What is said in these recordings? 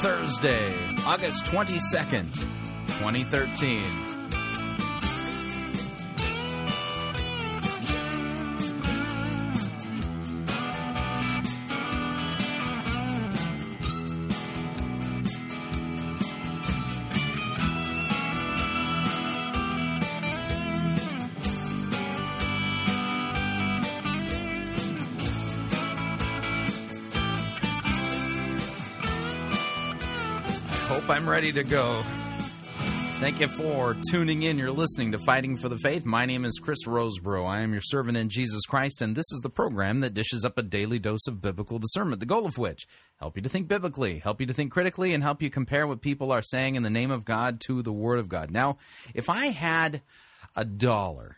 Thursday, August 22nd, 2013. Ready to go. Thank you for tuning in. You're listening to Fighting for the Faith. My name is Chris Roseborough. I am your servant in Jesus Christ, and this is the program that dishes up a daily dose of biblical discernment, the goal of which, help you to think biblically, help you to think critically, and help you compare what people are saying in the name of God to the Word of God. Now, if I had $1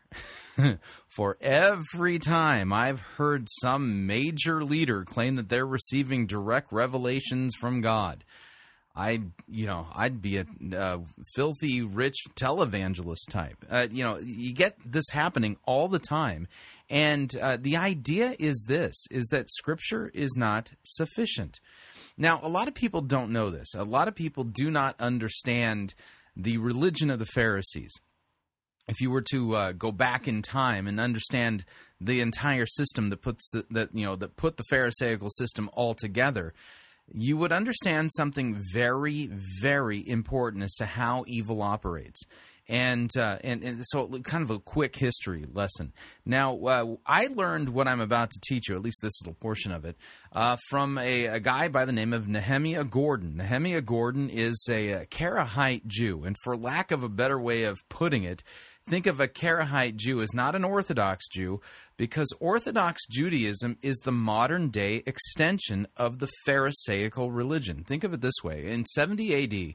for every time I've heard some major leader claim that they're receiving direct revelations from God, I'd be a filthy, rich televangelist type. You get this happening all the time. And the idea is this, is that Scripture is not sufficient. Now, a lot of people don't know this. A lot of people do not understand the religion of the Pharisees. If you were to go back in time and understand the entire system that put the Pharisaical system all together, you would understand something very, very important as to how evil operates. And so kind of a quick history lesson. Now, I learned what I'm about to teach you, at least this little portion of it, from a guy by the name of Nehemiah Gordon. Nehemiah Gordon is a Karaite Jew, and for lack of a better way of putting it, think of a Karaite Jew as not an Orthodox Jew, because Orthodox Judaism is the modern-day extension of the Pharisaical religion. Think of it this way. In 70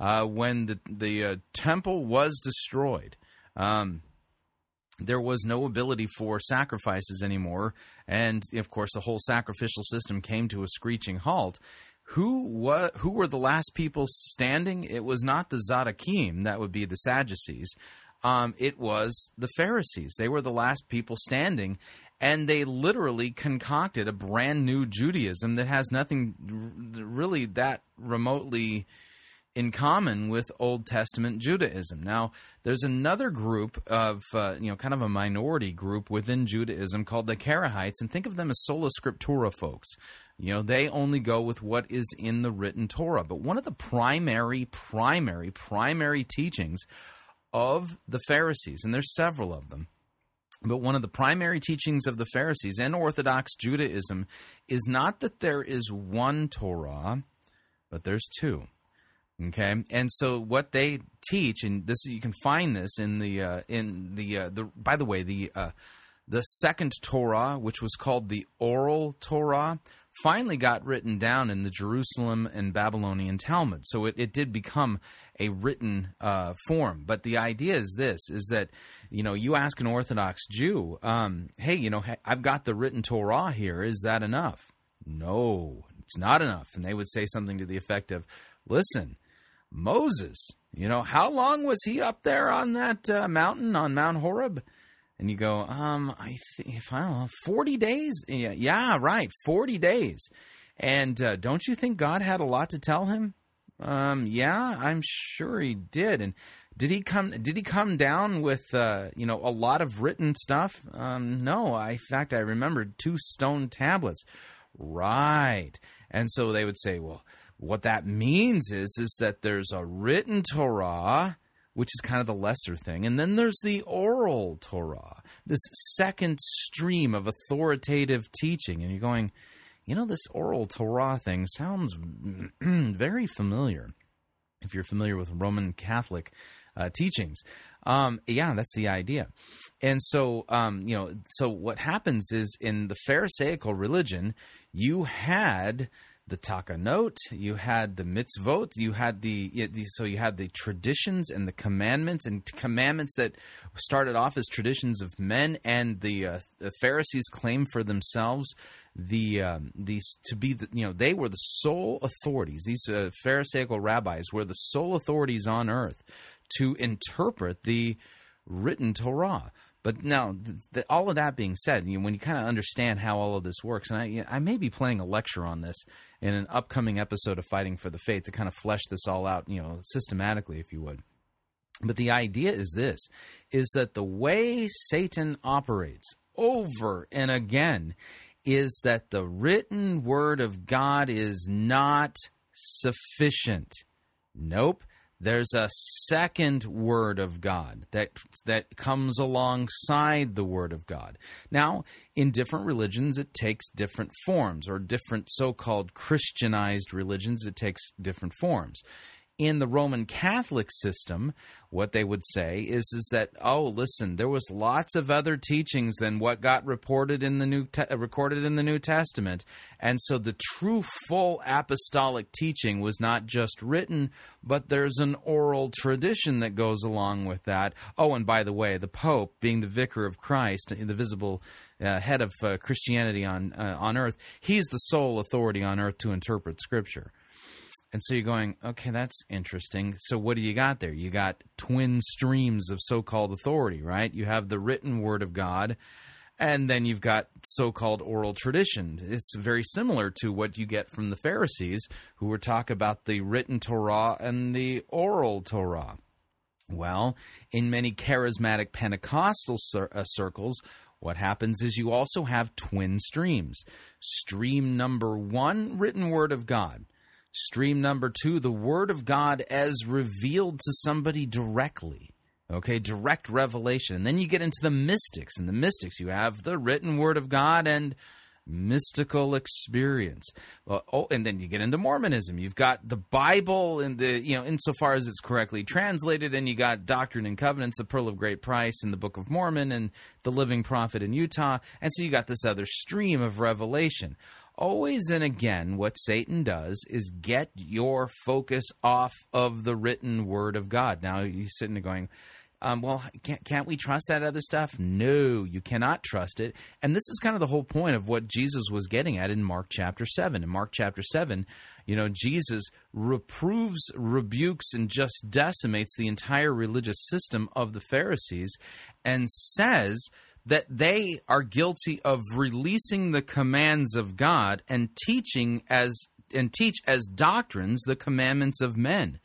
AD, when the temple was destroyed, there was no ability for sacrifices anymore, and, of course, the whole sacrificial system came to a screeching halt. Who were the last people standing? It was not the Zadokiyim. That would be the Sadducees. It was the Pharisees. They were the last people standing, and they literally concocted a brand new Judaism that has nothing really that remotely in common with Old Testament Judaism. Now, there's another group of, kind of a minority group within Judaism called the Karaites, and think of them as sola scriptura folks. You know, they only go with what is in the written Torah. But one of the primary teachings of the Pharisees, and there's several of them, but one of the primary teachings of the Pharisees and Orthodox Judaism is not that there is one Torah, but there's two. Okay, and so what they teach, and this you can find this the second Torah, which was called the Oral Torah, finally got written down in the Jerusalem and Babylonian Talmud. So it did become a written form. But the idea is this, is that, you ask an Orthodox Jew, I've got the written Torah here. Is that enough? No, it's not enough. And they would say something to the effect of, listen, Moses, how long was he up there on that mountain, on Mount Horeb? And you go, 40 days? Yeah, right, 40 days. And don't you think God had a lot to tell him? Yeah, I'm sure he did. And did he come down with, a lot of written stuff? No, I remembered 2 stone tablets. Right. And so they would say, well, what that means is that there's a written Torah, which is kind of the lesser thing. And then there's the oral Torah, this second stream of authoritative teaching. And you're going, you know, this oral Torah thing sounds very familiar, if you're familiar with Roman Catholic teachings. Yeah, that's the idea. And so, you know, so what happens is in the Pharisaical religion, you had the takanot, you had the mitzvot, you had the traditions and the commandments, and commandments that started off as traditions of men, and the Pharisees claimed for themselves these to be they were the sole authorities. These Pharisaical rabbis were the sole authorities on earth to interpret the written Torah. But now, all of that being said, when you kind of understand how all of this works, and I may be planning a lecture on this in an upcoming episode of Fighting for the Faith to kind of flesh this all out, systematically, if you would. But the idea is this, is that the way Satan operates over and again is that the written word of God is not sufficient. Nope. There's a second word of God that comes alongside the word of God. Now, in different religions, it takes different forms, or different so-called Christianized religions, it takes different forms. In the Roman Catholic system, what they would say is that, there was lots of other teachings than what got recorded in the New Testament, and so the true full apostolic teaching was not just written, but there's an oral tradition that goes along with that. Oh, and by the way, the Pope, being the vicar of Christ, the visible head of Christianity on earth, he's the sole authority on earth to interpret Scripture. And so you're going, okay, that's interesting. So what do you got there? You got twin streams of so-called authority, right? You have the written word of God, and then you've got so-called oral tradition. It's very similar to what you get from the Pharisees, who were talking about the written Torah and the oral Torah. Well, in many charismatic Pentecostal circles, what happens is you also have twin streams. Stream number one, written word of God. Stream number two, the Word of God as revealed to somebody directly, okay, direct revelation. And then you get into the mystics. In the mystics, you have the written Word of God and mystical experience. And then you get into Mormonism. You've got the Bible in the insofar as it's correctly translated, and you got Doctrine and Covenants, the Pearl of Great Price, and the Book of Mormon, and the Living Prophet in Utah. And so you got this other stream of revelation. Always and again, what Satan does is get your focus off of the written word of God. Now, you're sitting there going, can't we trust that other stuff? No, you cannot trust it. And this is kind of the whole point of what Jesus was getting at in Mark chapter 7. In Mark chapter 7, Jesus reproves, rebukes, and just decimates the entire religious system of the Pharisees and says that they are guilty of releasing the commands of God and teach as doctrines the commandments of men,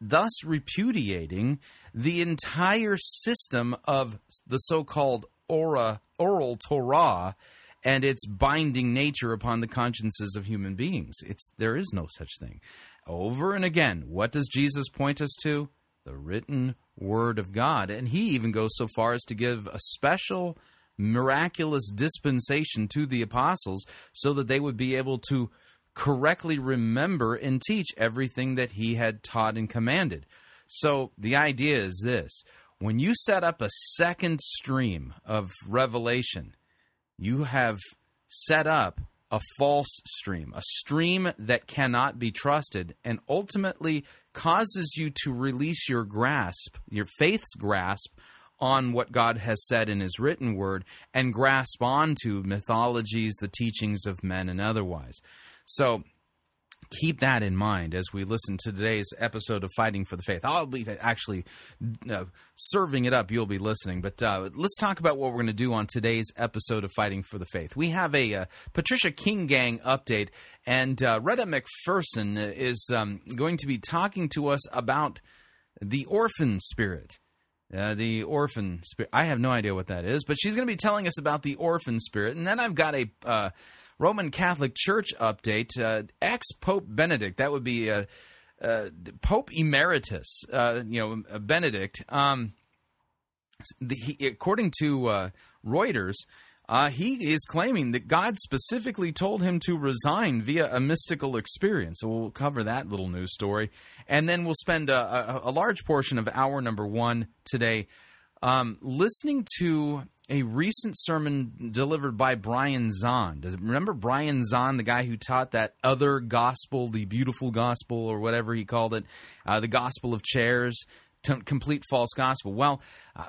thus repudiating the entire system of the so-called oral Torah and its binding nature upon the consciences of human beings. There is no such thing. Over and again, what does Jesus point us to? The written Word of God. And he even goes so far as to give a special miraculous dispensation to the apostles so that they would be able to correctly remember and teach everything that he had taught and commanded. So the idea is this: when you set up a second stream of revelation, you have set up a false stream, a stream that cannot be trusted, and ultimately causes you to release your faith's grasp on what God has said in his written word, and grasp onto mythologies, the teachings of men, and otherwise. So keep that in mind as we listen to today's episode of Fighting for the Faith. I'll be actually serving it up. You'll be listening. But let's talk about what we're going to do on today's episode of Fighting for the Faith. We have a Patricia King Gang update, and Retah McPherson is going to be talking to us about the orphan spirit. I have no idea what that is, but she's going to be telling us about the orphan spirit. And then I've got a Roman Catholic Church update, ex-Pope Benedict, that would be Pope Emeritus, Benedict. According to Reuters, he is claiming that God specifically told him to resign via a mystical experience. So we'll cover that little news story. And then we'll spend a large portion of hour number one today listening to a recent sermon delivered by Brian Zahnd. Remember Brian Zahnd, the guy who taught that other gospel, the beautiful gospel or whatever he called it, the gospel of chairs, complete false gospel. Well,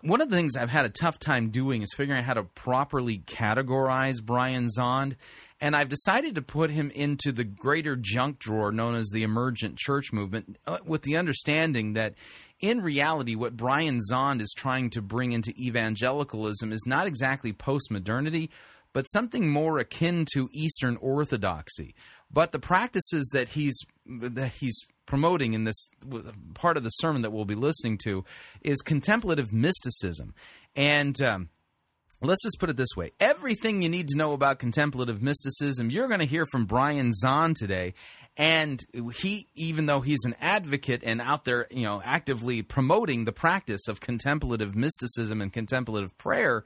one of the things I've had a tough time doing is figuring out how to properly categorize Brian Zahnd, and I've decided to put him into the greater junk drawer known as the emergent church movement, with the understanding that in reality what Brian Zahnd is trying to bring into evangelicalism is not exactly postmodernity, but something more akin to Eastern Orthodoxy. But the practices that he's promoting in this part of the sermon that we'll be listening to is contemplative mysticism. And let's just put it this way. Everything you need to know about contemplative mysticism, you're going to hear from Brian Zahnd today. And he, even though he's an advocate and out there, actively promoting the practice of contemplative mysticism and contemplative prayer,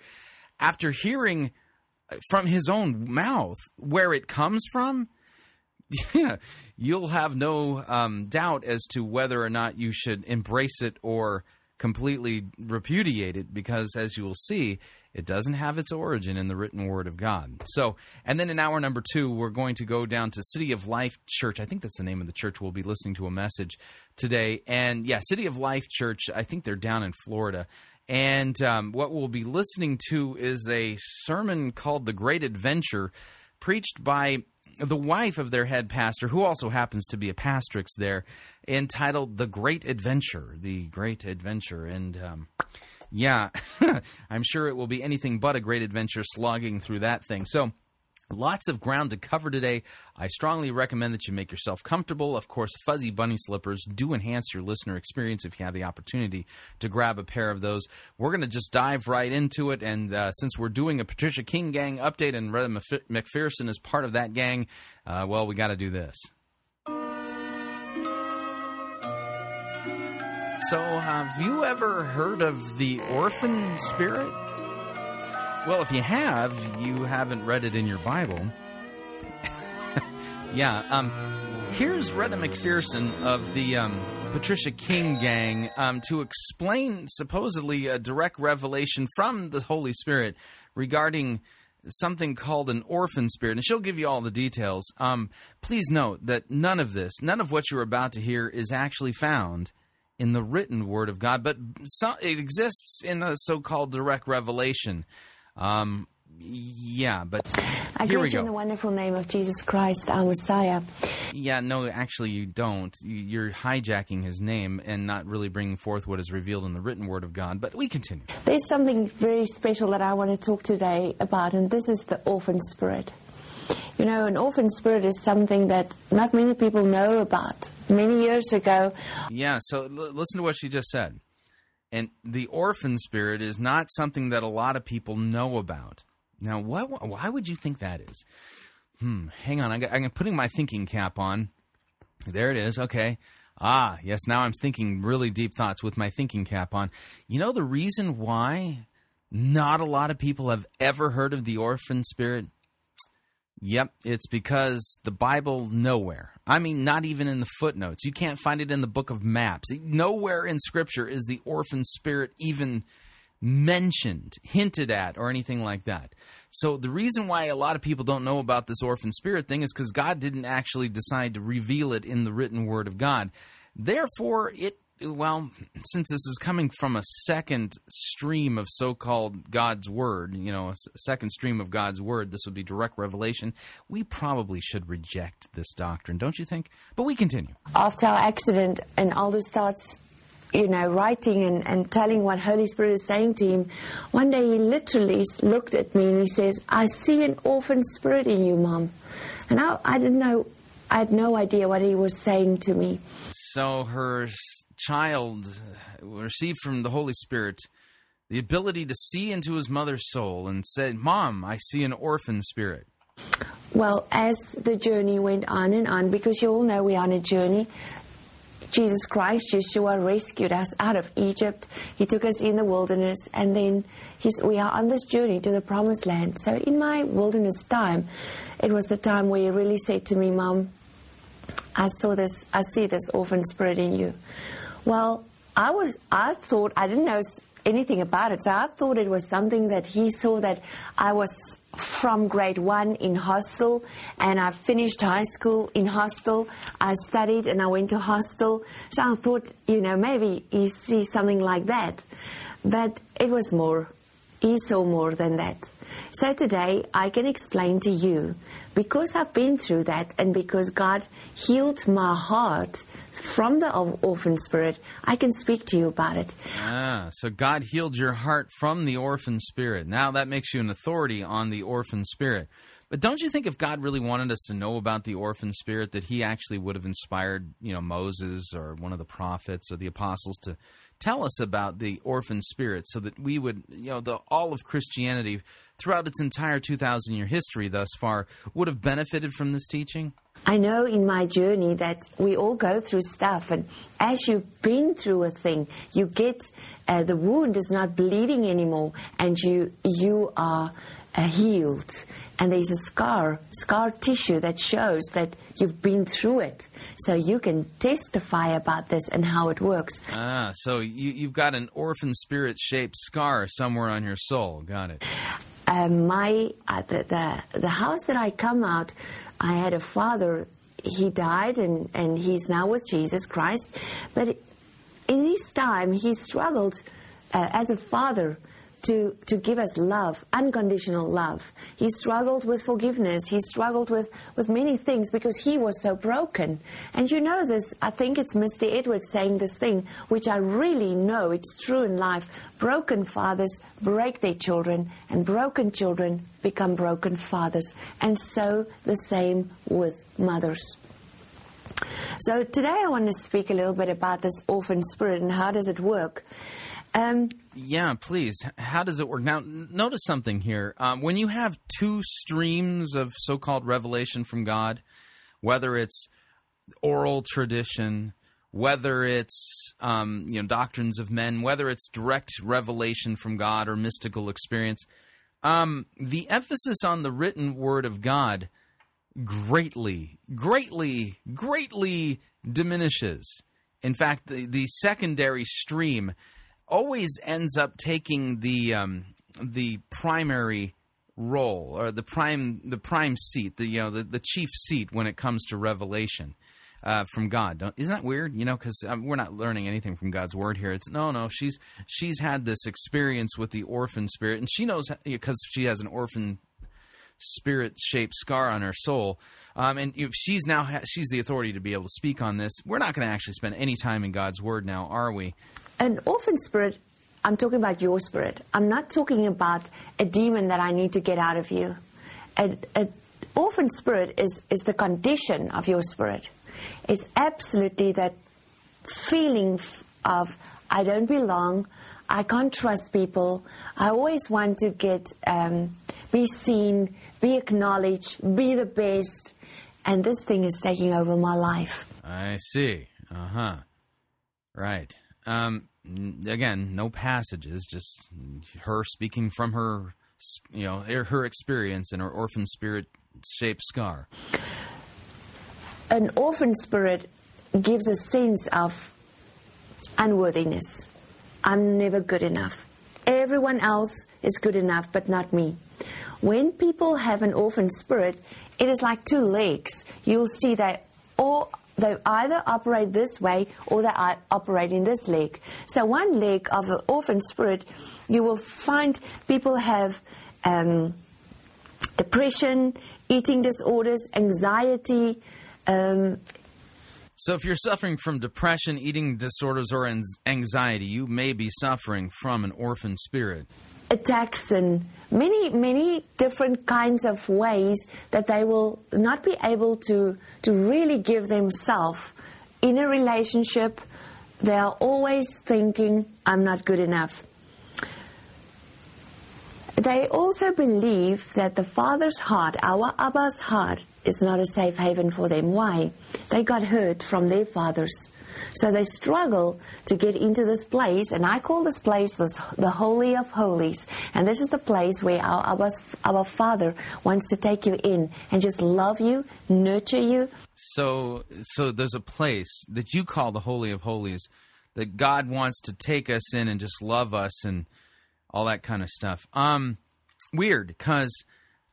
after hearing from his own mouth where it comes from, yeah, you'll have no doubt as to whether or not you should embrace it or completely repudiate it, because, as you will see, it doesn't have its origin in the written Word of God. So, and then in hour number two, we're going to go down to City of Life Church. I think that's the name of the church. We'll be listening to a message today. And, yeah, City of Life Church, I think they're down in Florida. And what we'll be listening to is a sermon called The Great Adventure, preached by the wife of their head pastor, who also happens to be a pastrix there, entitled The Great Adventure. The Great Adventure. And, I'm sure it will be anything but a great adventure slogging through that thing. So lots of ground to cover today. I strongly recommend that you make yourself comfortable. Of course, fuzzy bunny slippers do enhance your listener experience if you have the opportunity to grab a pair of those. We're going to just dive right into it, and since we're doing a Patricia King gang update and Retah McPherson is part of that gang, we got to do this. So, have you ever heard of the orphan spirit? Well, if you have, you haven't read it in your Bible. Here's Retah McPherson of the Patricia King gang to explain supposedly a direct revelation from the Holy Spirit regarding something called an orphan spirit, and she'll give you all the details. Please note that none of what you're about to hear is actually found in the written Word of God, but it exists in a so-called direct revelation. I greet you in the wonderful name of Jesus Christ, our Messiah. Yeah, no, actually you don't. You're hijacking his name and not really bringing forth what is revealed in the written Word of God, but we continue. There's something very special that I want to talk today about, and this is the orphan spirit. You know, an orphan spirit is something that not many people know about. Many years ago. Yeah, so listen to what she just said. And the orphan spirit is not something that a lot of people know about. Now, why would you think that is? Hang on, I'm putting my thinking cap on. There it is, okay. Ah, yes, now I'm thinking really deep thoughts with my thinking cap on. You know the reason why not a lot of people have ever heard of the orphan spirit? Yep, it's because the Bible nowhere. I mean, not even in the footnotes. You can't find it in the book of maps. Nowhere in Scripture is the orphan spirit even mentioned, hinted at, or anything like that. So the reason why a lot of people don't know about this orphan spirit thing is because God didn't actually decide to reveal it in the written Word of God. Therefore, since this is coming from a second stream of so-called God's Word, a second stream of God's Word, this would be direct revelation, we probably should reject this doctrine, don't you think? But we continue. After our accident, and Aldo starts, writing and telling what Holy Spirit is saying to him, one day he literally looked at me and he says, I see an orphan spirit in you, Mom. And I didn't know, I had no idea what he was saying to me. So her child received from the Holy Spirit the ability to see into his mother's soul and said, Mom, I see an orphan spirit. Well, as the journey went on, because you all know we're on a journey, Jesus Christ, Yeshua, rescued us out of Egypt. He took us in the wilderness, and then we are on this journey to the Promised Land. So in my wilderness time, it was the time where he really said to me, Mom, I see this orphan spirit in you. Well, I didn't know anything about it, so I thought it was something that he saw, that I was from grade 1 in hostel, and I finished high school in hostel. I studied and I went to hostel, so I thought, maybe he sees something like that. But it was more. He saw more than that. So today I can explain to you, because I've been through that, and because God healed my heart from the orphan spirit, I can speak to you about it. Ah, so God healed your heart from the orphan spirit. Now that makes you an authority on the orphan spirit. But don't you think if God really wanted us to know about the orphan spirit, that he actually would have inspired, Moses or one of the prophets or the apostles to tell us about the orphan spirit, so that we would, all of Christianity throughout its entire 2,000-year history thus far would have benefited from this teaching? I know in my journey that we all go through stuff, and as you've been through a thing, you get the wound is not bleeding anymore, and you are healed, and there's a scar tissue that shows that you've been through it, so you can testify about this and how it works. Ah, so you've got an orphan spirit-shaped scar somewhere on your soul. Got it. The house that I come out, I had a father. He died, and he's now with Jesus Christ. But in his time, he struggled as a father to give us love, unconditional love. He struggled with forgiveness. He struggled with many things because he was so broken. And you know this, I think it's Mr. Edwards saying this thing, which I really know it's true in life. Broken fathers break their children, and broken children become broken fathers. And so the same with mothers. So today I want to speak a little bit about this orphan spirit and how does it work. Yeah, please. How does it work? Now, notice something here. When you have two streams of so-called revelation from God, whether it's oral tradition, whether it's doctrines of men, whether it's direct revelation from God or mystical experience, the emphasis on the written word of God greatly diminishes. In fact, the secondary stream always ends up taking the primary role, or the prime seat, the chief seat when it comes to revelation from God. Isn't that weird? Because we're not learning anything from God's word here. It's no. She's had this experience with the orphan spirit, and she knows because she has an orphan spirit-shaped scar on her soul, and she's the authority to be able to speak on this. We're not going to actually spend any time in God's word now, are we? An orphan spirit, I'm talking about your spirit. I'm not talking about a demon that I need to get out of you. An orphan spirit is the condition of your spirit. It's absolutely that feeling of, I don't belong, I can't trust people, I always want to be seen, be acknowledged, be the best, and this thing is taking over my life. I see. Uh-huh. Right. Again, no passages, just her speaking from her, her experience and her orphan spirit-shaped scar. An orphan spirit gives a sense of unworthiness. I'm never good enough. Everyone else is good enough, but not me. When people have an orphan spirit, it is like two legs. You'll see that all... they either operate this way or they operate in this leg. So one leg of an orphan spirit, you will find people have depression, eating disorders, anxiety. So if you're suffering from depression, eating disorders, or anxiety, you may be suffering from an orphan spirit. Attacks and many different kinds of ways that they will not be able to really give themselves in a relationship. They are always thinking, I'm not good enough. They also believe that the Father's heart, our Abba's heart, is not a safe haven for them. Why? They got hurt from their fathers. So they struggle to get into this place, and I call this place the Holy of Holies. And this is the place where our Father wants to take you in and just love you, nurture you. So there's a place that you call the Holy of Holies that God wants to take us in and just love us and all that kind of stuff. Weird, because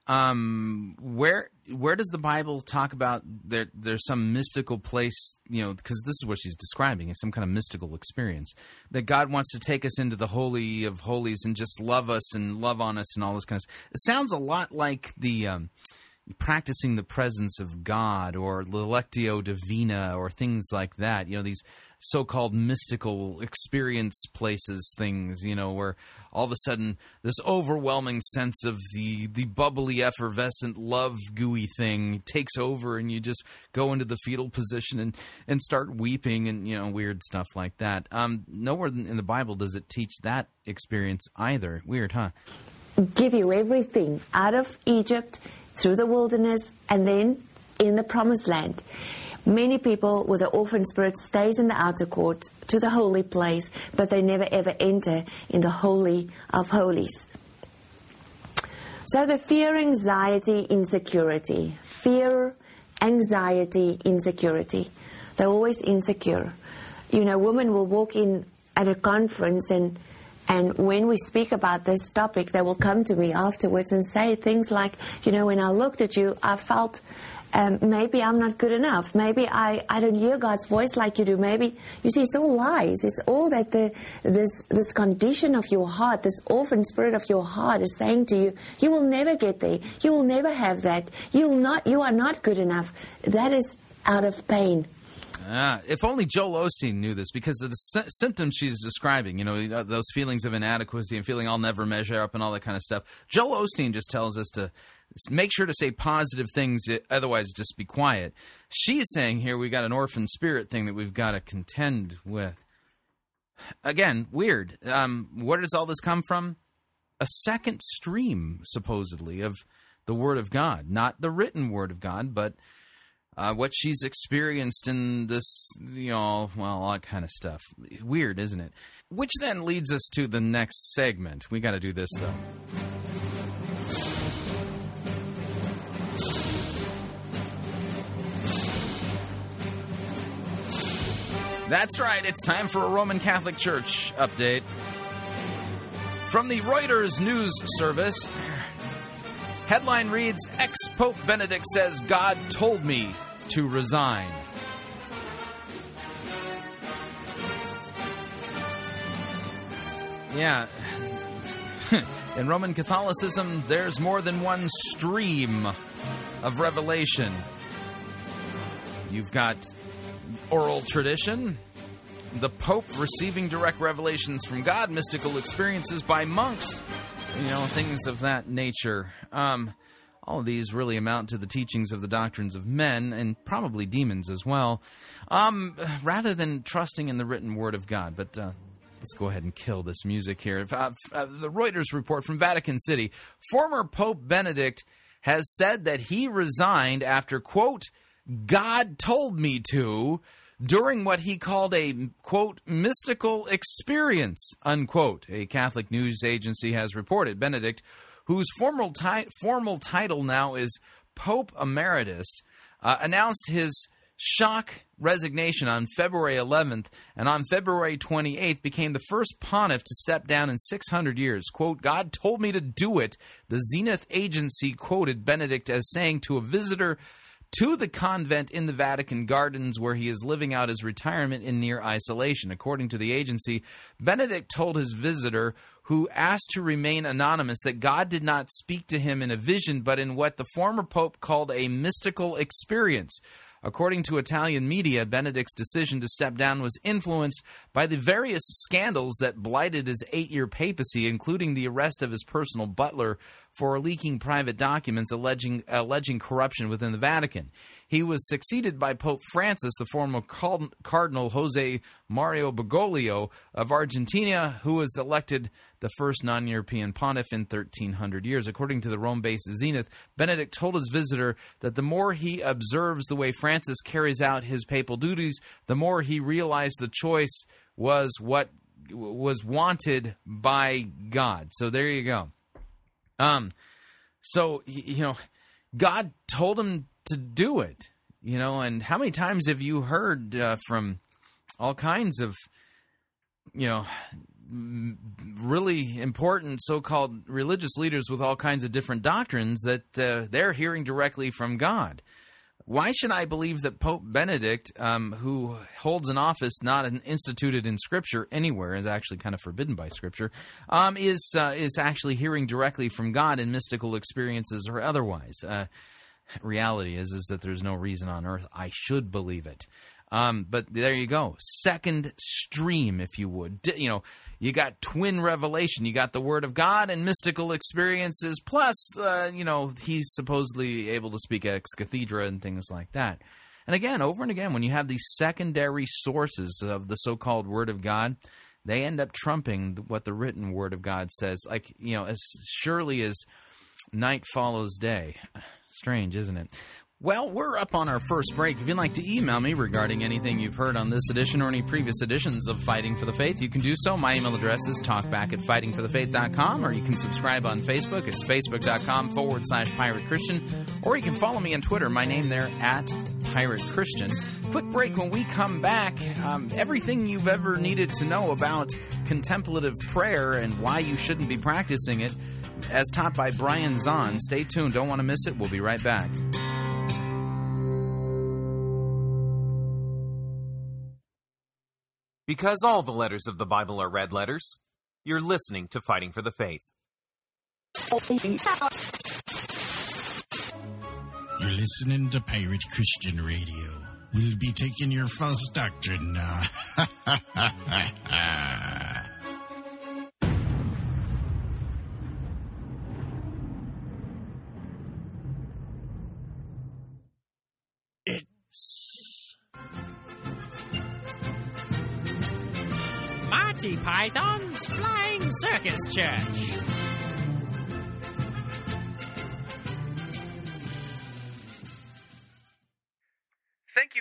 where does the Bible talk about there's some mystical place, you know, because this is what she's describing, is some kind of mystical experience, that God wants to take us into the Holy of Holies and just love us and love on us and all this kind of stuff. It sounds a lot like the practicing the presence of God or l'electio divina or things like that, you know, these so-called mystical experience places, things, you know, where all of a sudden this overwhelming sense of the bubbly, effervescent, love gooey thing takes over and you just go into the fetal position and start weeping and, you know, weird stuff like that. Nowhere in the Bible does it teach that experience either. Weird, huh? Give you everything out of Egypt, through the wilderness, and then in the Promised Land. Many people with an orphan spirit stays in the outer court to the holy place, but they never ever enter in the Holy of Holies. So the fear, anxiety, insecurity. Fear, anxiety, insecurity. They're always insecure. You know, women will walk in at a conference, and when we speak about this topic, they will come to me afterwards and say things like, you know, when I looked at you, I felt... maybe I'm not good enough. Maybe I don't hear God's voice like you do. Maybe, you see, it's all lies. It's all that this condition of your heart, this orphan spirit of your heart is saying to you, you will never get there. You will never have that. You are not good enough. That is out of pain. If only Joel Osteen knew this, because the symptoms she's describing, you know, those feelings of inadequacy and feeling I'll never measure up and all that kind of stuff. Joel Osteen just tells us to make sure to say positive things, otherwise just be quiet. She's saying here we got an orphan spirit thing that we've got to contend with. Again, weird. Where does all this come from? A second stream, supposedly, of the Word of God. Not the written Word of God, but what she's experienced in this, you know, well, all that kind of stuff. Weird, isn't it? Which then leads us to the next segment. We got to do this, though. That's right, it's time for a Roman Catholic Church update. From the Reuters news service, headline reads, Ex-Pope Benedict says God told me to resign. Yeah. In Roman Catholicism, there's more than one stream of revelation. You've got oral tradition, the Pope receiving direct revelations from God, mystical experiences by monks, you know, things of that nature. All of these really amount to the teachings of the doctrines of men, and probably demons as well, rather than trusting in the written Word of God. But let's go ahead and kill this music here. The Reuters report from Vatican City. Former Pope Benedict has said that he resigned after, quote, God told me to, during what he called a, quote, mystical experience, unquote, a Catholic news agency has reported. Benedict, whose formal title now is Pope Emeritus, announced his shock resignation on February 11th, and on February 28th became the first pontiff to step down in 600 years. Quote, God told me to do it, the Zenith agency quoted Benedict as saying to a visitor to the convent in the Vatican Gardens, where he is living out his retirement in near isolation. According to the agency, Benedict told his visitor, who asked to remain anonymous, that God did not speak to him in a vision, but in what the former pope called a mystical experience. According to Italian media, Benedict's decision to step down was influenced by the various scandals that blighted his 8-year papacy, including the arrest of his personal butler for leaking private documents alleging corruption within the Vatican. He was succeeded by Pope Francis, the former Cardinal Jose Mario Bergoglio of Argentina, who was elected the first non-European pontiff in 1,300 years. According to the Rome-based Zenith, Benedict told his visitor that the more he observes the way Francis carries out his papal duties, the more he realized the choice was what was wanted by God. So there you go. So, you know, God told him to do it, you know, and how many times have you heard from all kinds of, you know, really important so-called religious leaders with all kinds of different doctrines that they're hearing directly from God? Why should I believe that Pope Benedict, who holds an office not instituted in Scripture anywhere, is actually kind of forbidden by Scripture, is actually hearing directly from God in mystical experiences or otherwise? Reality is that there's no reason on earth I should believe it. But there you go. Second stream, if you would. You know, you got twin revelation. You got the Word of God and mystical experiences. Plus, you know, he's supposedly able to speak ex cathedra and things like that. And again, over and again, when you have these secondary sources of the so-called Word of God, they end up trumping what the written Word of God says. Like, you know, as surely as night follows day. Strange, isn't it? Well, we're up on our first break. If you'd like to email me regarding anything you've heard on this edition or any previous editions of Fighting for the Faith, you can do so. My email address is talkback@fightingforthefaith.com, or you can subscribe on Facebook. It's facebook.com/Pirate Christian, or you can follow me on Twitter. My name there, @Pirate Christian. Quick break. When we come back, everything you've ever needed to know about contemplative prayer and why you shouldn't be practicing it, as taught by Brian Zahnd. Stay tuned. Don't want to miss it. We'll be right back. Because all the letters of the Bible are red letters, you're listening to Fighting for the Faith. You're listening to Pirate Christian Radio. We'll be taking your false doctrine now. Monty Python's Flying Circus Church. Thank you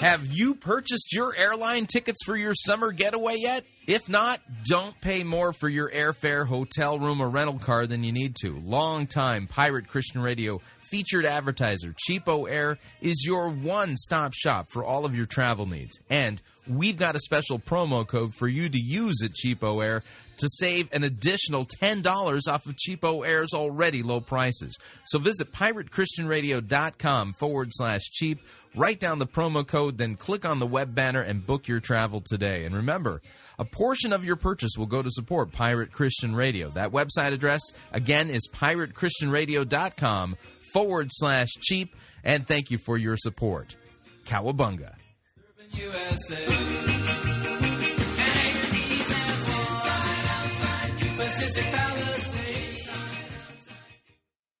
Have you purchased your airline tickets for your summer getaway yet? If not, don't pay more for your airfare, hotel room, or rental car than you need to. Longtime Pirate Christian Radio featured advertiser Cheapo Air is your one-stop shop for all of your travel needs. And we've got a special promo code for you to use at Cheapo Air to save an additional $10 off of Cheapo Air's already low prices. So visit piratechristianradio.com/cheap, write down the promo code, then click on the web banner and book your travel today. And remember, a portion of your purchase will go to support Pirate Christian Radio. That website address, again, is piratechristianradio.com/cheap. And thank you for your support. Cowabunga.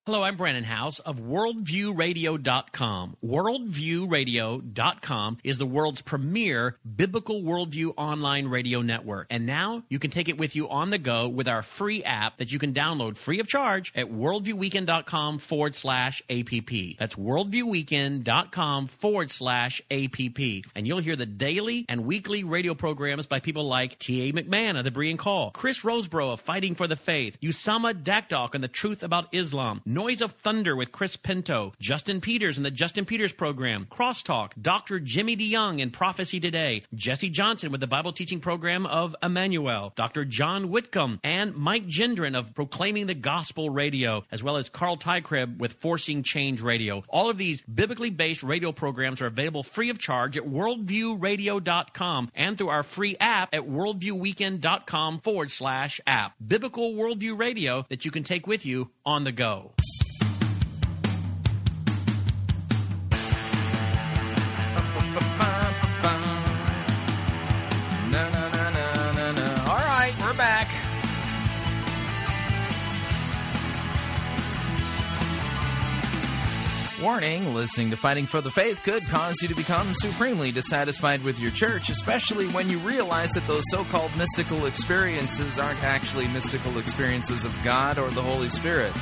Hello, I'm Brandon House of WorldviewRadio.com. WorldviewRadio.com is the world's premier biblical worldview online radio network. And now you can take it with you on the go with our free app that you can download free of charge at worldviewweekend.com/app. That's worldviewweekend.com/app. And you'll hear the daily and weekly radio programs by people like T.A. McMahon of The Berean Call, Chris Roseborough of Fighting for the Faith, Usama Dakdok and The Truth About Islam, Noise of Thunder with Chris Pinto, Justin Peters and the Justin Peters Program, Crosstalk, Dr. Jimmy DeYoung and Prophecy Today, Jesse Johnson with the Bible Teaching Program of Emmanuel, Dr. John Whitcomb and Mike Gendron of Proclaiming the Gospel Radio, as well as Carl Tykrib with Forcing Change Radio. All of these biblically based radio programs are available free of charge at worldviewradio.com and through our free app at worldviewweekend.com/app. Biblical Worldview Radio that you can take with you on the go. All right, we're back. Warning, listening to Fighting for the Faith could cause you to become supremely dissatisfied with your church, especially when you realize that those so-called mystical experiences aren't actually mystical experiences of God or the Holy Spirit.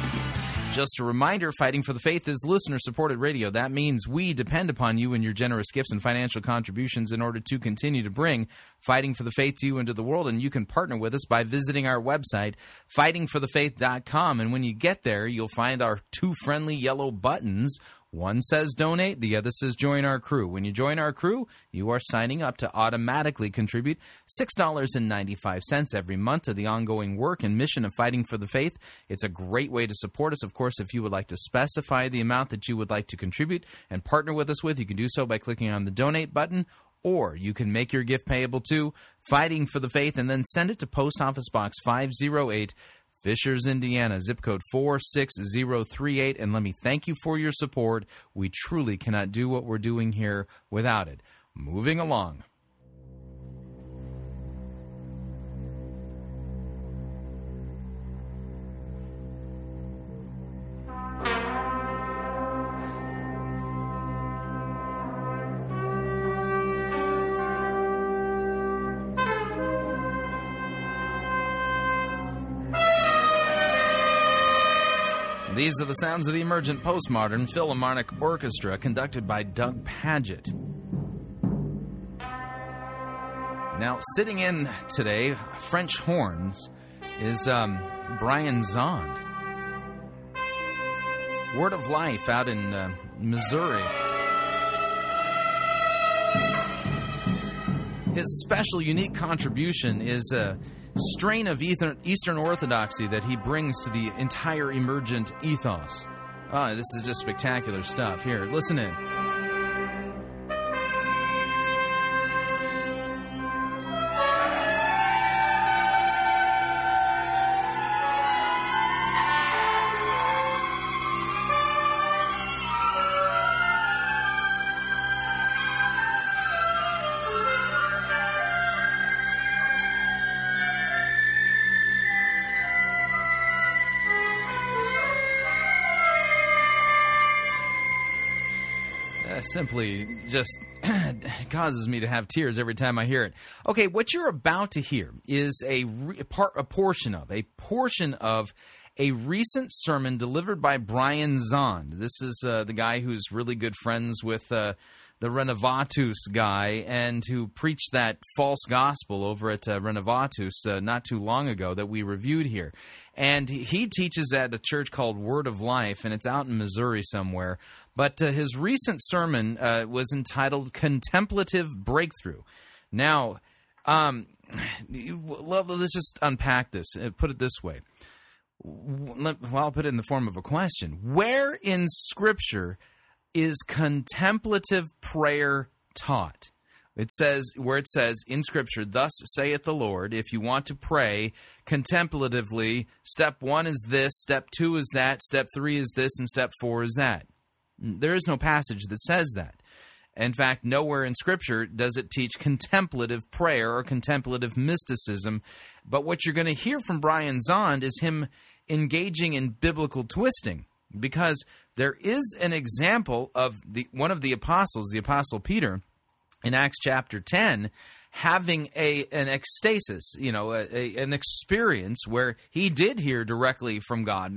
Just a reminder, Fighting for the Faith is listener-supported radio. That means we depend upon you and your generous gifts and financial contributions in order to continue to bring Fighting for the Faith to you and to the world. And you can partner with us by visiting our website, fightingforthefaith.com. And when you get there, you'll find our two friendly yellow buttons, One says donate, the other says join our crew. When you join our crew, you are signing up to automatically contribute $6.95 every month to the ongoing work and mission of Fighting for the Faith. It's a great way to support us. Of course, if you would like to specify the amount that you would like to contribute and partner with us with, you can do so by clicking on the donate button, or you can make your gift payable to Fighting for the Faith and then send it to Post Office Box 508, Fishers, Indiana, zip code 46038, and let me thank you for your support. We truly cannot do what we're doing here without it. Moving along. These are the sounds of the Emergent Postmodern Philharmonic Orchestra, conducted by Doug Padgett. Now, sitting in today, French horns, is Brian Zahnd. Word of Life out in Missouri. His special, unique contribution is strain of Eastern Orthodoxy that he brings to the entire emergent ethos. This is just spectacular stuff. Here, listen in. Simply just causes me to have tears every time I hear it. Okay, what you're about to hear is a portion of a recent sermon delivered by Brian Zahnd. This is the guy who's really good friends with the Renovatus guy, and who preached that false gospel over at Renovatus not too long ago that we reviewed here. And he teaches at a church called Word of Life, and it's out in Missouri somewhere. But his recent sermon was entitled Contemplative Breakthrough. Now, let's just unpack this and put it this way. Well, I'll put it in the form of a question. Where in Scripture is contemplative prayer taught? It says in Scripture, thus saith the Lord, if you want to pray contemplatively, step one is this, step two is that, step three is this, and step four is that. There is no passage that says that. In fact, nowhere in Scripture does it teach contemplative prayer or contemplative mysticism. But what you're going to hear from Brian Zahnd is him engaging in biblical twisting, because there is an example of one of the apostles, the Apostle Peter, in Acts chapter 10, having an ecstasis, an experience where he did hear directly from God,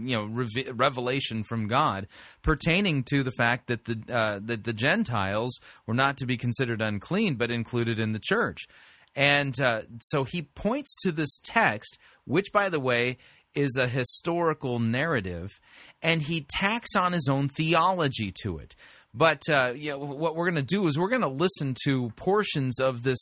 revelation from God pertaining to the fact that the Gentiles were not to be considered unclean but included in the church. And so he points to this text, which, by the way, is a historical narrative, and he tacks on his own theology to it. But what we're going to do is we're going to listen to portions of this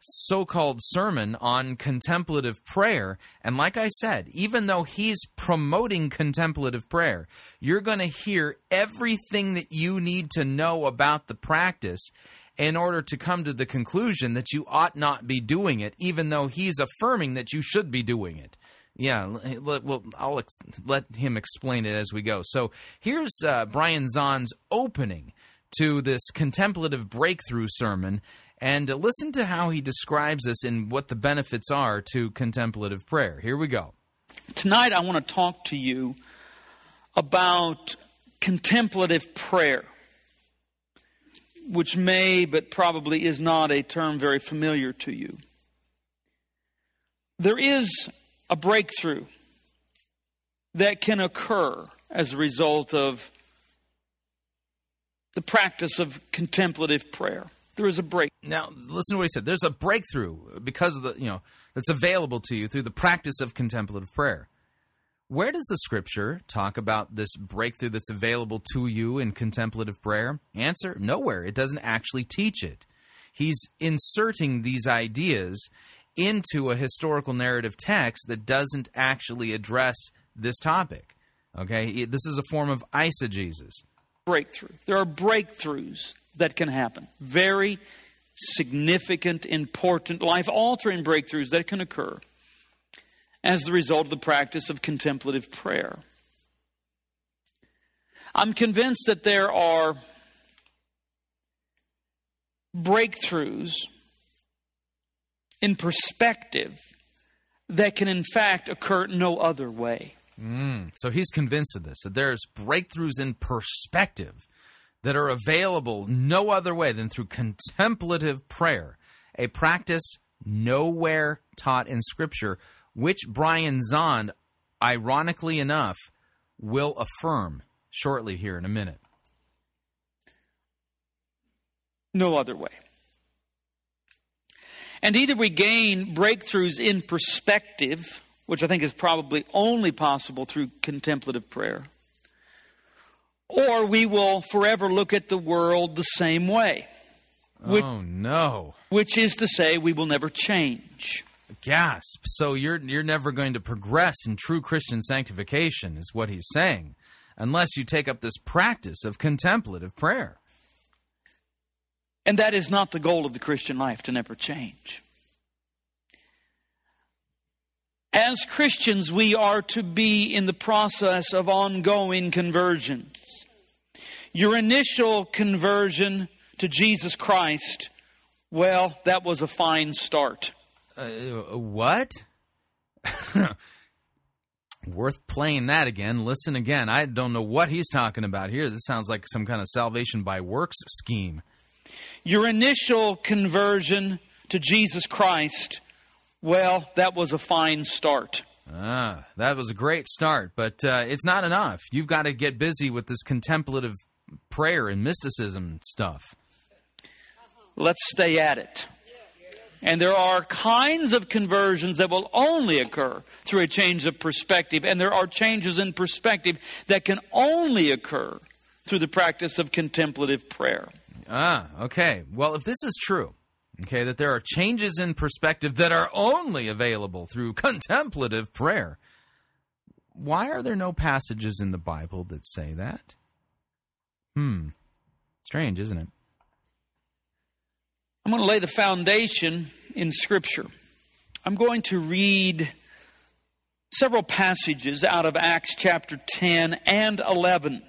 so-called sermon on contemplative prayer. And like I said, even though he's promoting contemplative prayer, you're going to hear everything that you need to know about the practice in order to come to the conclusion that you ought not be doing it, even though he's affirming that you should be doing it. Yeah, well, I'll let him explain it as we go. So here's Brian Zahn's opening to this contemplative breakthrough sermon, and listen to how he describes this and what the benefits are to contemplative prayer. Here we go. Tonight I want to talk to you about contemplative prayer, which may but probably is not a term very familiar to you. There is a breakthrough that can occur as a result of the practice of contemplative prayer. There is a break. Now, listen to what he said. There's a breakthrough because of that's available to you through the practice of contemplative prayer. Where does the Scripture talk about this breakthrough that's available to you in contemplative prayer? Answer, nowhere. It doesn't actually teach it. He's inserting these ideas into a historical narrative text that doesn't actually address this topic. Okay, this is a form of eisegesis. Breakthrough. There are breakthroughs that can happen. Very significant, important, life-altering breakthroughs that can occur as the result of the practice of contemplative prayer. I'm convinced that there are breakthroughs in perspective that can, in fact, occur no other way. So he's convinced of this, that there's breakthroughs in perspective that are available no other way than through contemplative prayer, a practice nowhere taught in Scripture, which Brian Zahnd, ironically enough, will affirm shortly here in a minute. No other way. And either we gain breakthroughs in perspective, which I think is probably only possible through contemplative prayer, or we will forever look at the world the same way. Which is to say, we will never change. Gasp! So you're never going to progress in true Christian sanctification, is what he's saying, unless you take up this practice of contemplative prayer. And that is not the goal of the Christian life, to never change. As Christians, we are to be in the process of ongoing conversions. Your initial conversion to Jesus Christ, well, that was a fine start. What? Worth playing that again. Listen again. I don't know what he's talking about here. This sounds like some kind of salvation by works scheme. Your initial conversion to Jesus Christ, well, that was a fine start. That was a great start, but it's not enough. You've got to get busy with this contemplative prayer and mysticism stuff. Let's stay at it. And there are kinds of conversions that will only occur through a change of perspective, and there are changes in perspective that can only occur through the practice of contemplative prayer. Okay. Well, if this is true, okay, that there are changes in perspective that are only available through contemplative prayer, why are there no passages in the Bible that say that? Strange, isn't it? I'm going to lay the foundation in Scripture. I'm going to read several passages out of Acts chapter 10 and 11.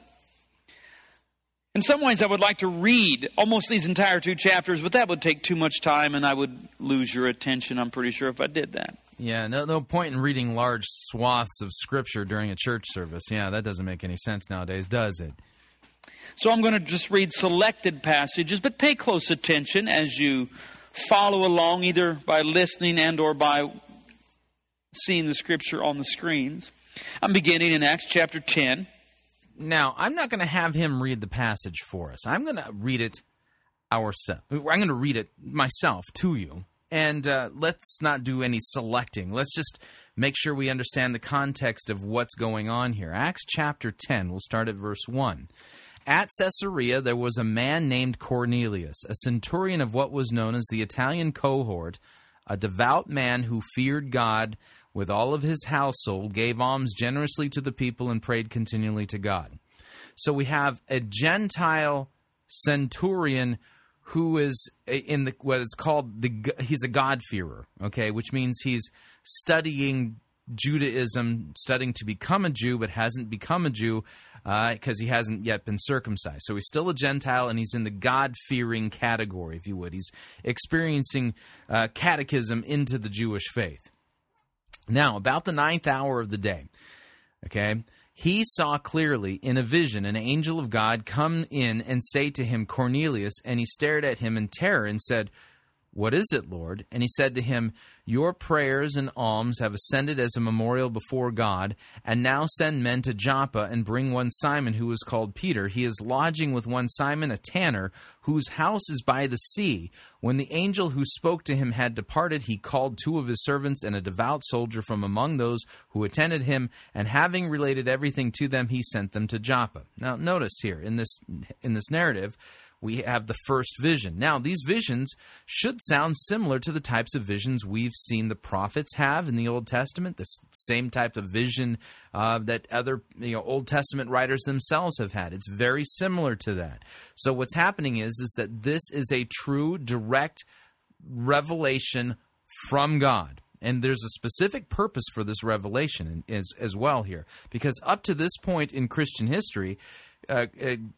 In some ways, I would like to read almost these entire two chapters, but that would take too much time, and I would lose your attention, I'm pretty sure, if I did that. Yeah, no point in reading large swaths of Scripture during a church service. Yeah, that doesn't make any sense nowadays, does it? So I'm going to just read selected passages, but pay close attention as you follow along, either by listening and or by seeing the Scripture on the screens. I'm beginning in Acts chapter 10. Now, I'm not going to have him read the passage for us. I'm going to read it ourselves. I'm going to read it myself to you. And let's not do any selecting. Let's just make sure we understand the context of what's going on here. Acts chapter 10, we'll start at verse 1. At Caesarea, there was a man named Cornelius, a centurion of what was known as the Italian cohort, a devout man who feared God with all of his household, gave alms generously to the people, and prayed continually to God. So we have a Gentile centurion who is in the what is called, he's a God-fearer, okay, which means he's studying Judaism, studying to become a Jew, but hasn't become a Jew because he hasn't yet been circumcised. So he's still a Gentile, and he's in the God-fearing category, if you would. He's experiencing catechism into the Jewish faith. Now, about the 9th hour of the day, okay, he saw clearly in a vision an angel of God come in and say to him, Cornelius, and he stared at him in terror and said, What is it, Lord? And he said to him, Your prayers and alms have ascended as a memorial before God, and now send men to Joppa and bring one Simon, who is called Peter. He is lodging with one Simon, a tanner, whose house is by the sea. When the angel who spoke to him had departed, he called two of his servants and a devout soldier from among those who attended him, and having related everything to them, he sent them to Joppa. Now, notice here in this narrative, we have the first vision. Now, these visions should sound similar to the types of visions we've seen the prophets have in the Old Testament, the same type of vision that other Old Testament writers themselves have had. It's very similar to that. So what's happening is that this is a true, direct revelation from God. And there's a specific purpose for this revelation as well here, because up to this point in Christian history,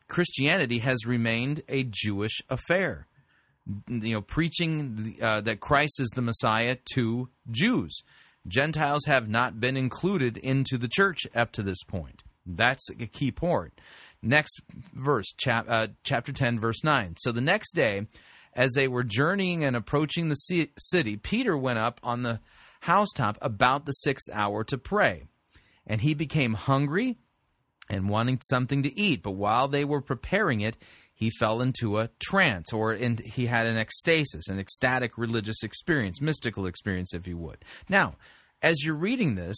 Christianity has remained a Jewish affair, preaching that Christ is the Messiah to Jews. Gentiles have not been included into the church up to this point. That's a key point. Next verse, chapter 10, verse 9. So the next day, as they were journeying and approaching the city, Peter went up on the housetop about the sixth hour to pray. And he became hungry and wanting something to eat. But while they were preparing it, he fell into a trance, he had an ecstasis, an ecstatic religious experience, mystical experience, if you would. Now, as you're reading this,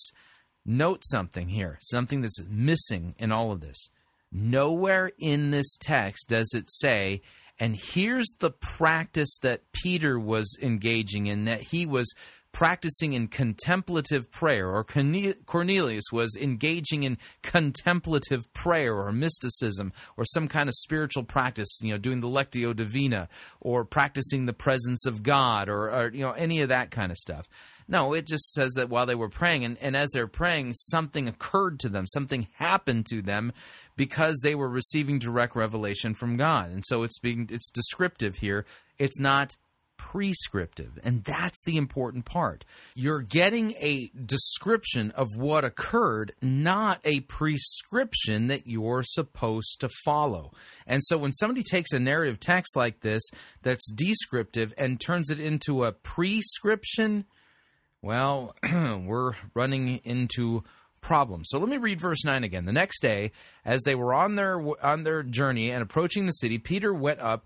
note something here, something that's missing in all of this. Nowhere in this text does it say, and here's the practice that Peter was engaging in, that he was practicing in contemplative prayer, or Cornelius was engaging in contemplative prayer or mysticism or some kind of spiritual practice, doing the Lectio Divina or practicing the presence of God or any of that kind of stuff. No, it just says that while they were praying, and as they're praying, something occurred to them, something happened to them because they were receiving direct revelation from God. And so it's descriptive here. It's not prescriptive, and that's the important part. You're getting a description of what occurred, not a prescription that you're supposed to follow. And so when somebody takes a narrative text like this that's descriptive and turns it into a prescription, well, we're running into problem. So let me read verse 9 again. The next day, as they were on their journey and approaching the city, Peter went up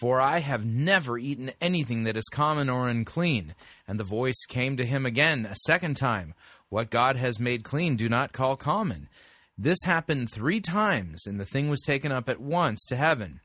for I have never eaten anything that is common or unclean." And the voice came to him again a second time, "What God has made clean, do not call common." This happened 3 times, and the thing was taken up at once to heaven.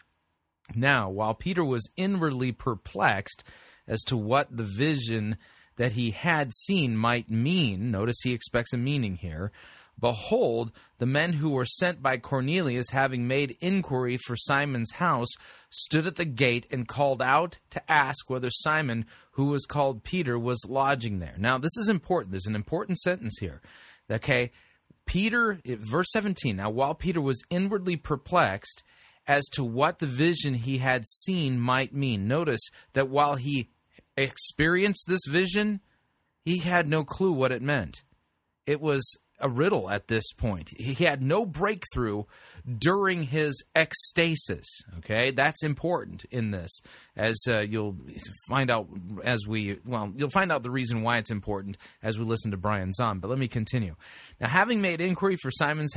Now, while Peter was inwardly perplexed as to what the vision that he had seen might mean, notice he expects a meaning here, behold, the men who were sent by Cornelius, having made inquiry for Simon's house, stood at the gate and called out to ask whether Simon, who was called Peter, was lodging there. Now, this is important. There's an important sentence here. Okay, Peter, verse 17, now while Peter was inwardly perplexed as to what the vision he had seen might mean, notice that while he experienced this vision, he had no clue what it meant. It was a riddle at this point. He had no breakthrough during his ecstasis. Okay, that's important in this, as you'll find out the reason why it's important as we listen to Brian Zahnd. But let me continue. Now, Cornelius, having made inquiry for Simon's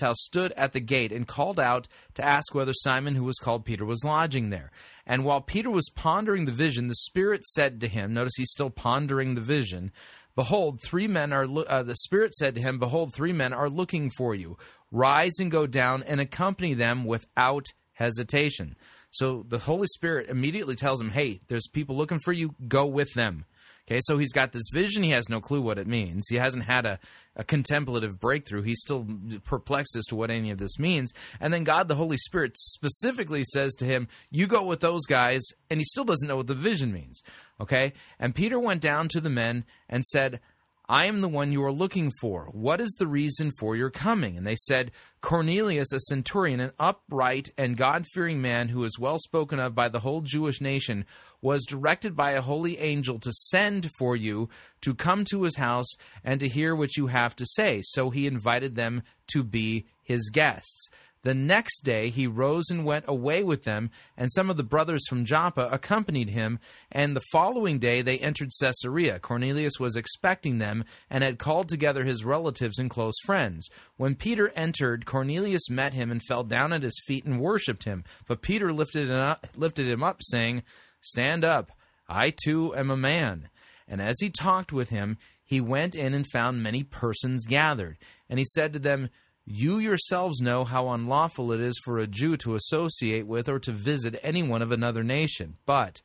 house, stood at the gate and called out to ask whether Simon, who was called Peter, was lodging there. And while Peter was pondering the vision, the Spirit said to him, notice he's still pondering the vision, "Behold, 3 men are." The Spirit said to him, "Behold, 3 men are looking for you. Rise and go down and accompany them without hesitation." So the Holy Spirit immediately tells him, "Hey, there's people looking for you. Go with them." Okay, so he's got this vision. He has no clue what it means. He hasn't had a contemplative breakthrough. He's still perplexed as to what any of this means. And then God, the Holy Spirit, specifically says to him, "You go with those guys," and he still doesn't know what the vision means. Okay, and Peter went down to the men and said, I am the one you are looking for. What is the reason for your coming? And they said, Cornelius, a centurion, an upright and God-fearing man who is well spoken of by the whole Jewish nation, was directed by a holy angel to send for you to come to his house and to hear what you have to say. So he invited them to be his guests. The next day he rose and went away with them, and some of the brothers from Joppa accompanied him, and the following day they entered Caesarea. Cornelius was expecting them and had called together his relatives and close friends. When Peter entered, Cornelius met him and fell down at his feet and worshipped him. But Peter lifted him up, saying, "Stand up, I too am a man." And as he talked with him, he went in and found many persons gathered. And he said to them, "You yourselves know how unlawful it is for a Jew to associate with or to visit anyone of another nation. But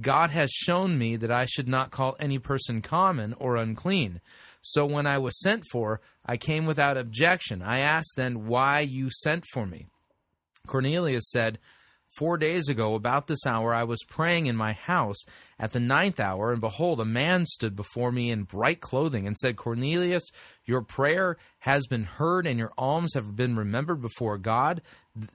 God has shown me that I should not call any person common or unclean. So when I was sent for, I came without objection. I asked then why you sent for me." Cornelius said, 4 days ago, about this hour, I was praying in my house at the 9th hour, and behold, a man stood before me in bright clothing and said, "Cornelius, your prayer has been heard, and your alms have been remembered before God.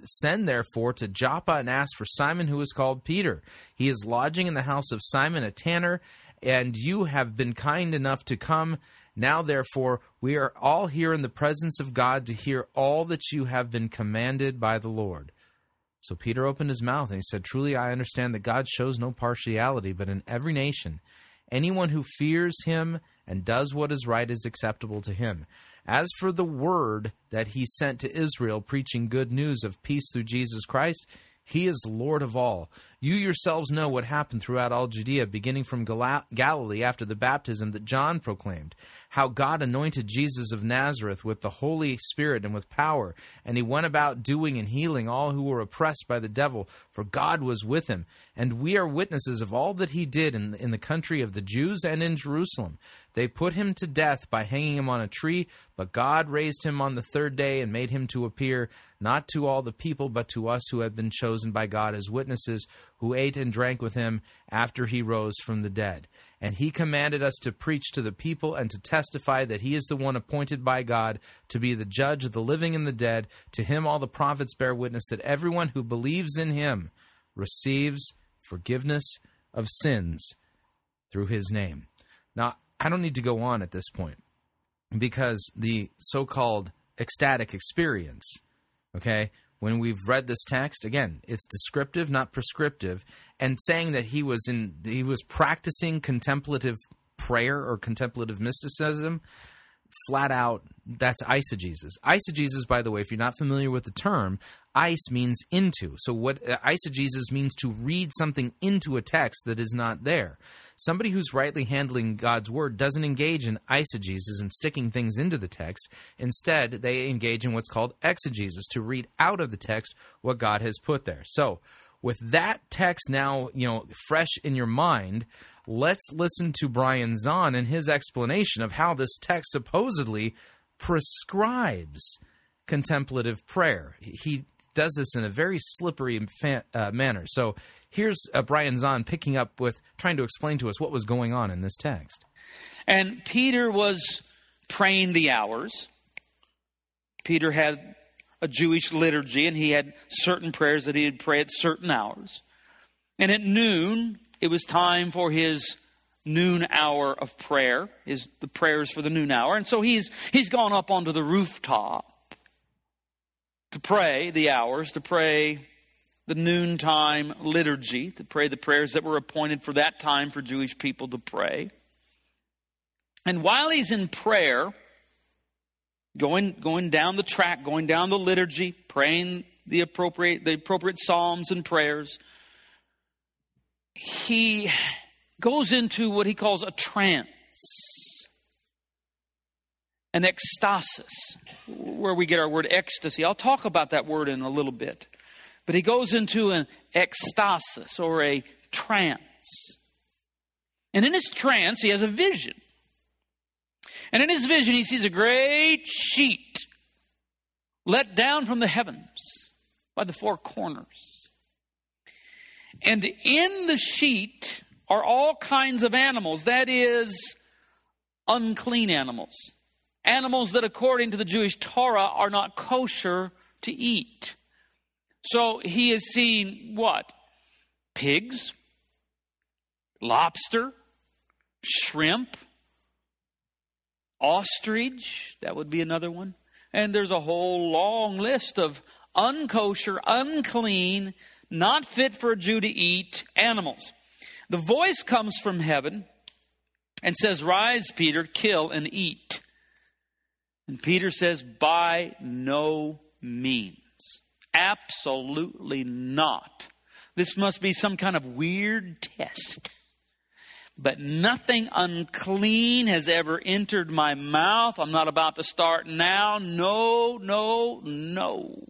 Send therefore to Joppa and ask for Simon, who is called Peter. He is lodging in the house of Simon, a tanner, and you have been kind enough to come. Now, therefore, we are all here in the presence of God to hear all that you have been commanded by the Lord." So Peter opened his mouth and he said, "Truly I understand that God shows no partiality, but in every nation, anyone who fears him and does what is right is acceptable to him. As for the word that he sent to Israel, preaching good news of peace through Jesus Christ, he is Lord of all. You yourselves know what happened throughout all Judea, beginning from Galilee after the baptism that John proclaimed, how God anointed Jesus of Nazareth with the Holy Spirit and with power, and he went about doing and healing all who were oppressed by the devil, for God was with him. And we are witnesses of all that he did in the country of the Jews and in Jerusalem. They put him to death by hanging him on a tree, but God raised him on the 3rd day and made him to appear, not to all the people, but to us who have been chosen by God as witnesses, who ate and drank with him after he rose from the dead. And he commanded us to preach to the people and to testify that he is the one appointed by God to be the judge of the living and the dead. To him all the prophets bear witness that everyone who believes in him receives forgiveness of sins through his name." Now, I don't need to go on at this point, because the so-called ecstatic experience, okay, when we've read this text, again, it's descriptive, not prescriptive, and saying that he was practicing contemplative prayer or contemplative mysticism, flat out, that's eisegesis. Eisegesis, by the way, if you're not familiar with the term, eis means into. So what eisegesis means to read something into a text that is not there. Somebody who's rightly handling God's word doesn't engage in eisegesis and sticking things into the text. Instead, they engage in what's called exegesis, to read out of the text what God has put there. So with that text now, fresh in your mind, let's listen to Brian Zahnd and his explanation of how this text supposedly prescribes contemplative prayer. He does this in a very slippery manner. So here's Brian Zahnd picking up with trying to explain to us what was going on in this text. And Peter was praying the hours. Peter had a Jewish liturgy, and he had certain prayers that he would pray at certain hours. And at noon, it was time for his noon hour of prayer, the prayers for the noon hour. And so he's gone up onto the rooftop to pray the hours, to pray the noontime liturgy, to pray the prayers that were appointed for that time for Jewish people to pray. And while he's in prayer, going down the track, going down the liturgy, praying the appropriate psalms and prayers, he goes into what he calls a trance, an ecstasis, where we get our word ecstasy. I'll talk about that word in a little bit. But he goes into an ecstasis or a trance. And in his trance, he has a vision. And in his vision, he sees a great sheet let down from the heavens by the four corners. And in the sheet are all kinds of animals. That is, unclean animals, animals that according to the Jewish Torah are not kosher to eat. So he has seen what? Pigs, lobster, shrimp, ostrich, that would be another one. And there's a whole long list of unkosher, unclean, not fit for a Jew to eat animals. The voice comes from heaven and says, "Rise, Peter, kill and eat." And Peter says, "By no means. Absolutely not. This must be some kind of weird test. But nothing unclean has ever entered my mouth. I'm not about to start now. No, no, no."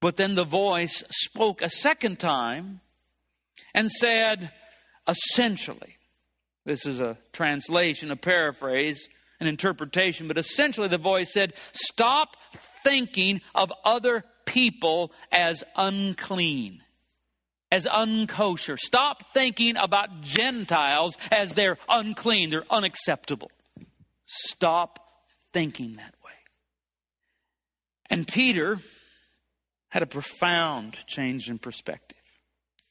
But then the voice spoke a second time and said, essentially, this is a translation, a paraphrase, an interpretation, but essentially the voice said, "Stop thinking of other people as unclean, as unkosher. Stop thinking about Gentiles as they're unclean, they're unacceptable. Stop thinking that way." And Peter had a profound change in perspective.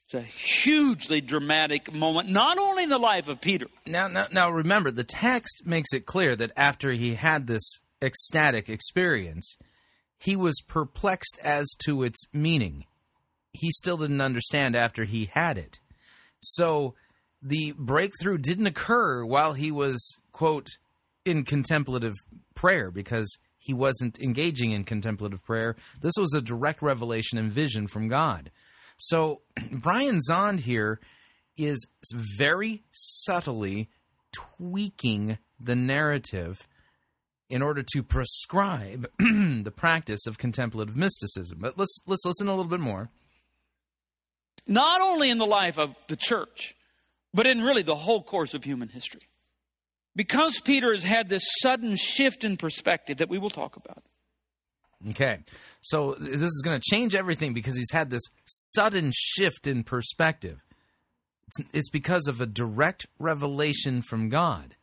It's a hugely dramatic moment, not only in the life of Peter. Now, remember, the text makes it clear that after he had this ecstatic experience, he was perplexed as to its meaning. He still didn't understand after he had it. So the breakthrough didn't occur while he was, quote, in contemplative prayer, because he wasn't engaging in contemplative prayer. This was a direct revelation and vision from God. So Brian Zahnd here is very subtly tweaking the narrative in order to prescribe the practice of contemplative mysticism. But let's listen a little bit more. Not only in the life of the church, but in really the whole course of human history. Because Peter has had this sudden shift in perspective that we will talk about. Okay, so this is going to change everything because he's had this sudden shift in perspective. It's because of a direct revelation from God.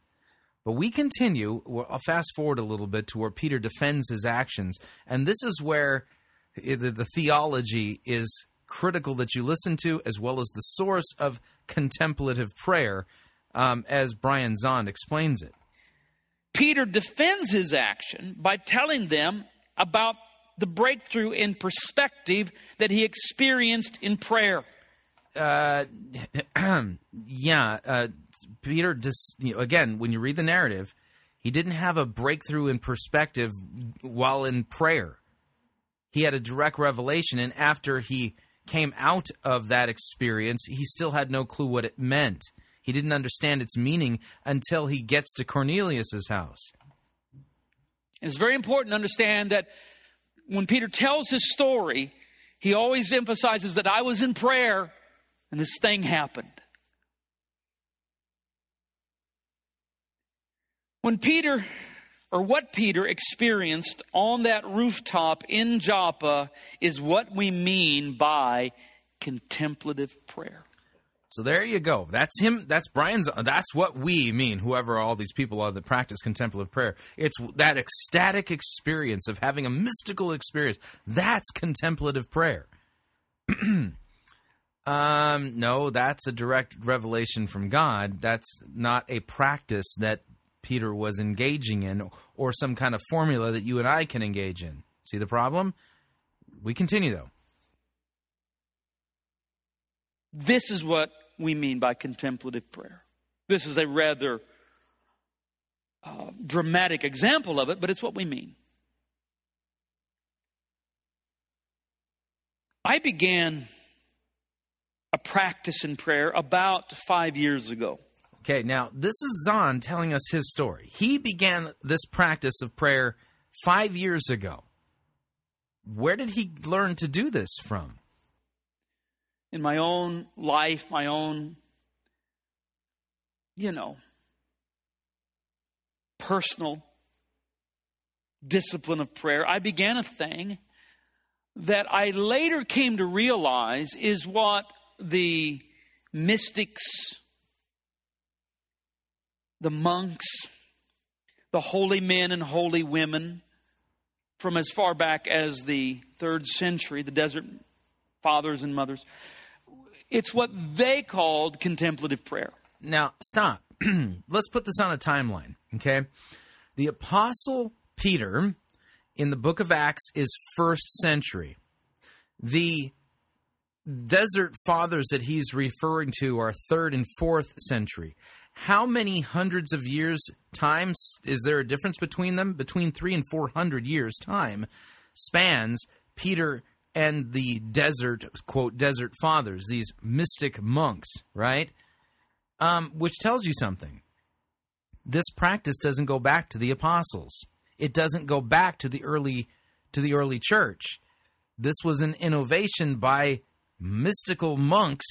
But we continue, I'll fast forward a little bit to where Peter defends his actions. And this is where the theology is critical that you listen to, as well as the source of contemplative prayer, as Brian Zahnd explains it. Peter defends his action by telling them about the breakthrough in perspective that he experienced in prayer. Peter, again, when you read the narrative, he didn't have a breakthrough in perspective while in prayer. He had a direct revelation, and after he came out of that experience, he still had no clue what it meant. He didn't understand its meaning until he gets to Cornelius's house. It's very important to understand that when Peter tells his story, he always emphasizes that I was in prayer and this thing happened. What Peter experienced on that rooftop in Joppa is what we mean by contemplative prayer. So there you go. That's him. That's Brian's. That's what we mean, whoever all these people are that practice contemplative prayer. It's that ecstatic experience of having a mystical experience. That's contemplative prayer. No, that's a direct revelation from God. That's not a practice that Peter was engaging in or some kind of formula that you and I can engage in. See the problem? We continue, though. This is what we mean by contemplative prayer. This is a rather dramatic example of it, but it's what we mean. I began a practice in prayer about 5 years ago. Okay, now this is Zahnd telling us his story. He began this practice of prayer 5 years ago. Where did he learn to do this from? In my own life, my own, personal discipline of prayer, I began a thing that I later came to realize is what the mystics the monks, the holy men and holy women from as far back as the 3rd century, the desert fathers and mothers. It's what they called contemplative prayer. Now, stop. Let's put this on a timeline, okay? The Apostle Peter in the book of Acts is 1st century. The desert fathers that he's referring to are 3rd and 4th century. How many hundreds of years' time is there a difference between them? Between 300 and 400 years' time spans Peter and the desert, quote, desert fathers, these mystic monks, right? Which tells you something. This practice doesn't go back to the apostles. It doesn't go back to the early church. This was an innovation by mystical monks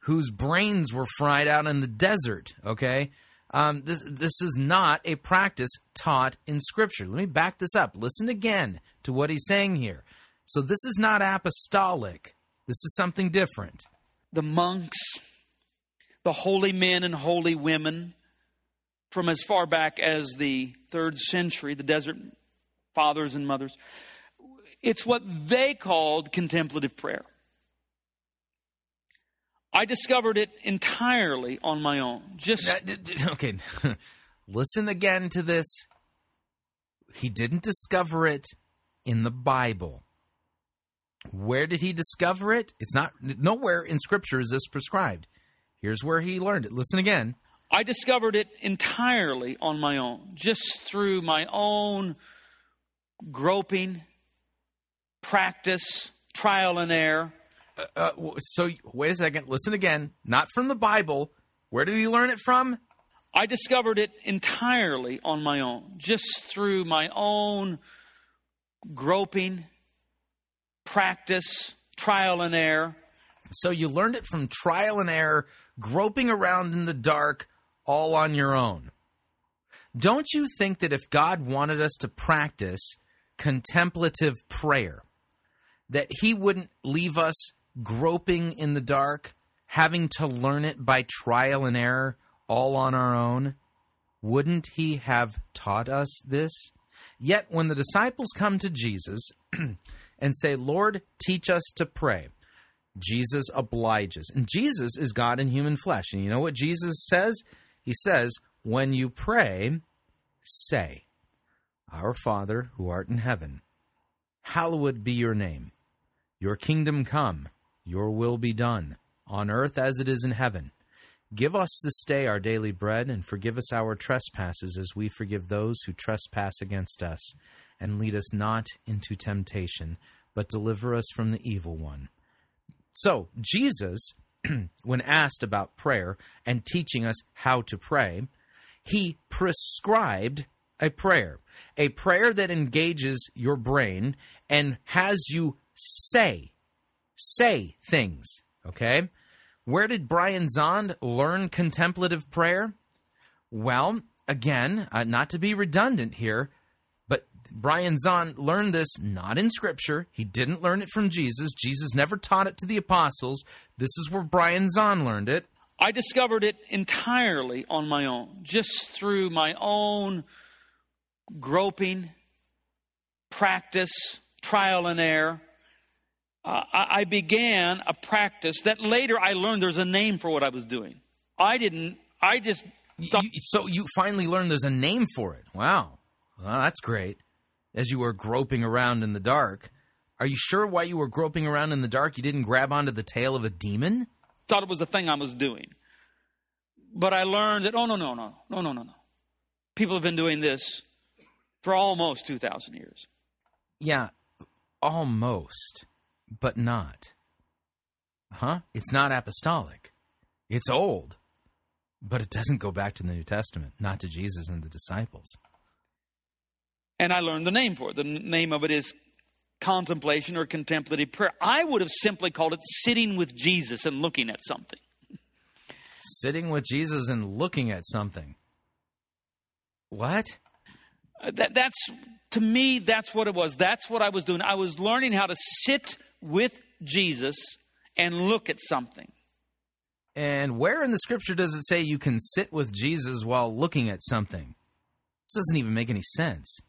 whose brains were fried out in the desert, okay? This is not a practice taught in Scripture. Let me back this up. Listen again to what he's saying here. So this is not apostolic. This is something different. The monks, the holy men and holy women from as far back as the 3rd century, the desert fathers and mothers, it's what they called contemplative prayer. I discovered it entirely on my own. Okay, listen again to this. He didn't discover it in the Bible. Where did he discover it? It's not nowhere in Scripture is this prescribed. Here's where he learned it. Listen again. I discovered it entirely on my own, just through my own groping, practice, trial and error. So wait a second. Listen again. Not from the Bible. Where did he learn it from? I discovered it entirely on my own, just through my own groping, practice, trial and error. So you learned it from trial and error, groping around in the dark, all on your own. Don't you think that if God wanted us to practice contemplative prayer, that he wouldn't leave us groping in the dark, having to learn it by trial and error, all on our own? Wouldn't he have taught us this? Yet when the disciples come to Jesus and say, Lord, teach us to pray, Jesus obliges. And Jesus is God in human flesh. And you know what Jesus says? He says, when you pray, say, Our Father who art in heaven, hallowed be your name. Your kingdom come, your will be done, on earth as it is in heaven. Give us this day our daily bread, and forgive us our trespasses as we forgive those who trespass against us. And lead us not into temptation, but deliver us from the evil one. So Jesus, when asked about prayer and teaching us how to pray, he prescribed a prayer that engages your brain and has you say things, okay? Where did Brian Zahnd learn contemplative prayer? Well, again, not to be redundant here, but Brian Zahnd learned this not in Scripture. He didn't learn it from Jesus. Jesus never taught it to the apostles. This is where Brian Zahnd learned it. I discovered it entirely on my own, just through my own groping, practice, trial and error. I began a practice that later I learned there's a name for what I was doing. So you finally learned there's a name for it. Wow. Well, that's great. As you were groping around in the dark. Are you sure why you were groping around in the dark you didn't grab onto the tail of a demon? Thought it was the thing I was doing. But I learned that, no. People have been doing this for almost 2,000 years. Yeah, almost, but not. It's not apostolic. It's old, but it doesn't go back to the New Testament, not to Jesus and the disciples. And I learned the name for it. The name of it is contemplation or contemplative prayer. I would have simply called it sitting with Jesus and looking at something. Sitting with Jesus and looking at something. What? That's to me, that's what it was. That's what I was doing. I was learning how to sit with Jesus and look at something. And where in the scripture does it say you can sit with Jesus while looking at something? This doesn't even make any sense.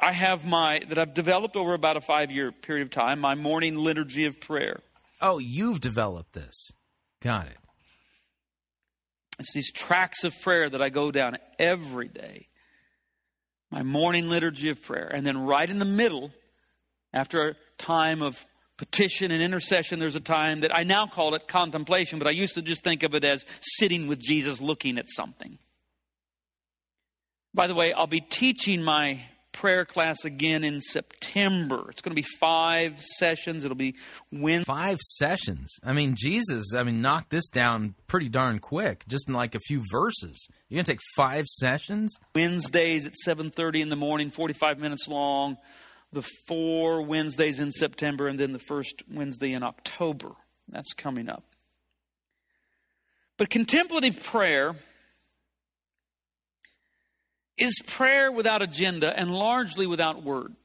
I have I've developed over about a 5-year period of time, my morning liturgy of prayer. Oh, you've developed this. Got it. It's these tracks of prayer that I go down every day. My morning liturgy of prayer. And then right in the middle, after a time of petition and intercession, there's a time that I now call it contemplation, but I used to just think of it as sitting with Jesus looking at something. By the way, I'll be teaching my prayer class again in September. It's going to be 5 sessions. It'll be Wednesday. 5 sessions? I mean, Jesus, knocked this down pretty darn quick, just in like a few verses. You're going to take 5 sessions? Wednesdays at 7:30 in the morning, 45 minutes long. The 4 Wednesdays in September, and then the first Wednesday in October. That's coming up. But contemplative prayer is prayer without agenda and largely without words.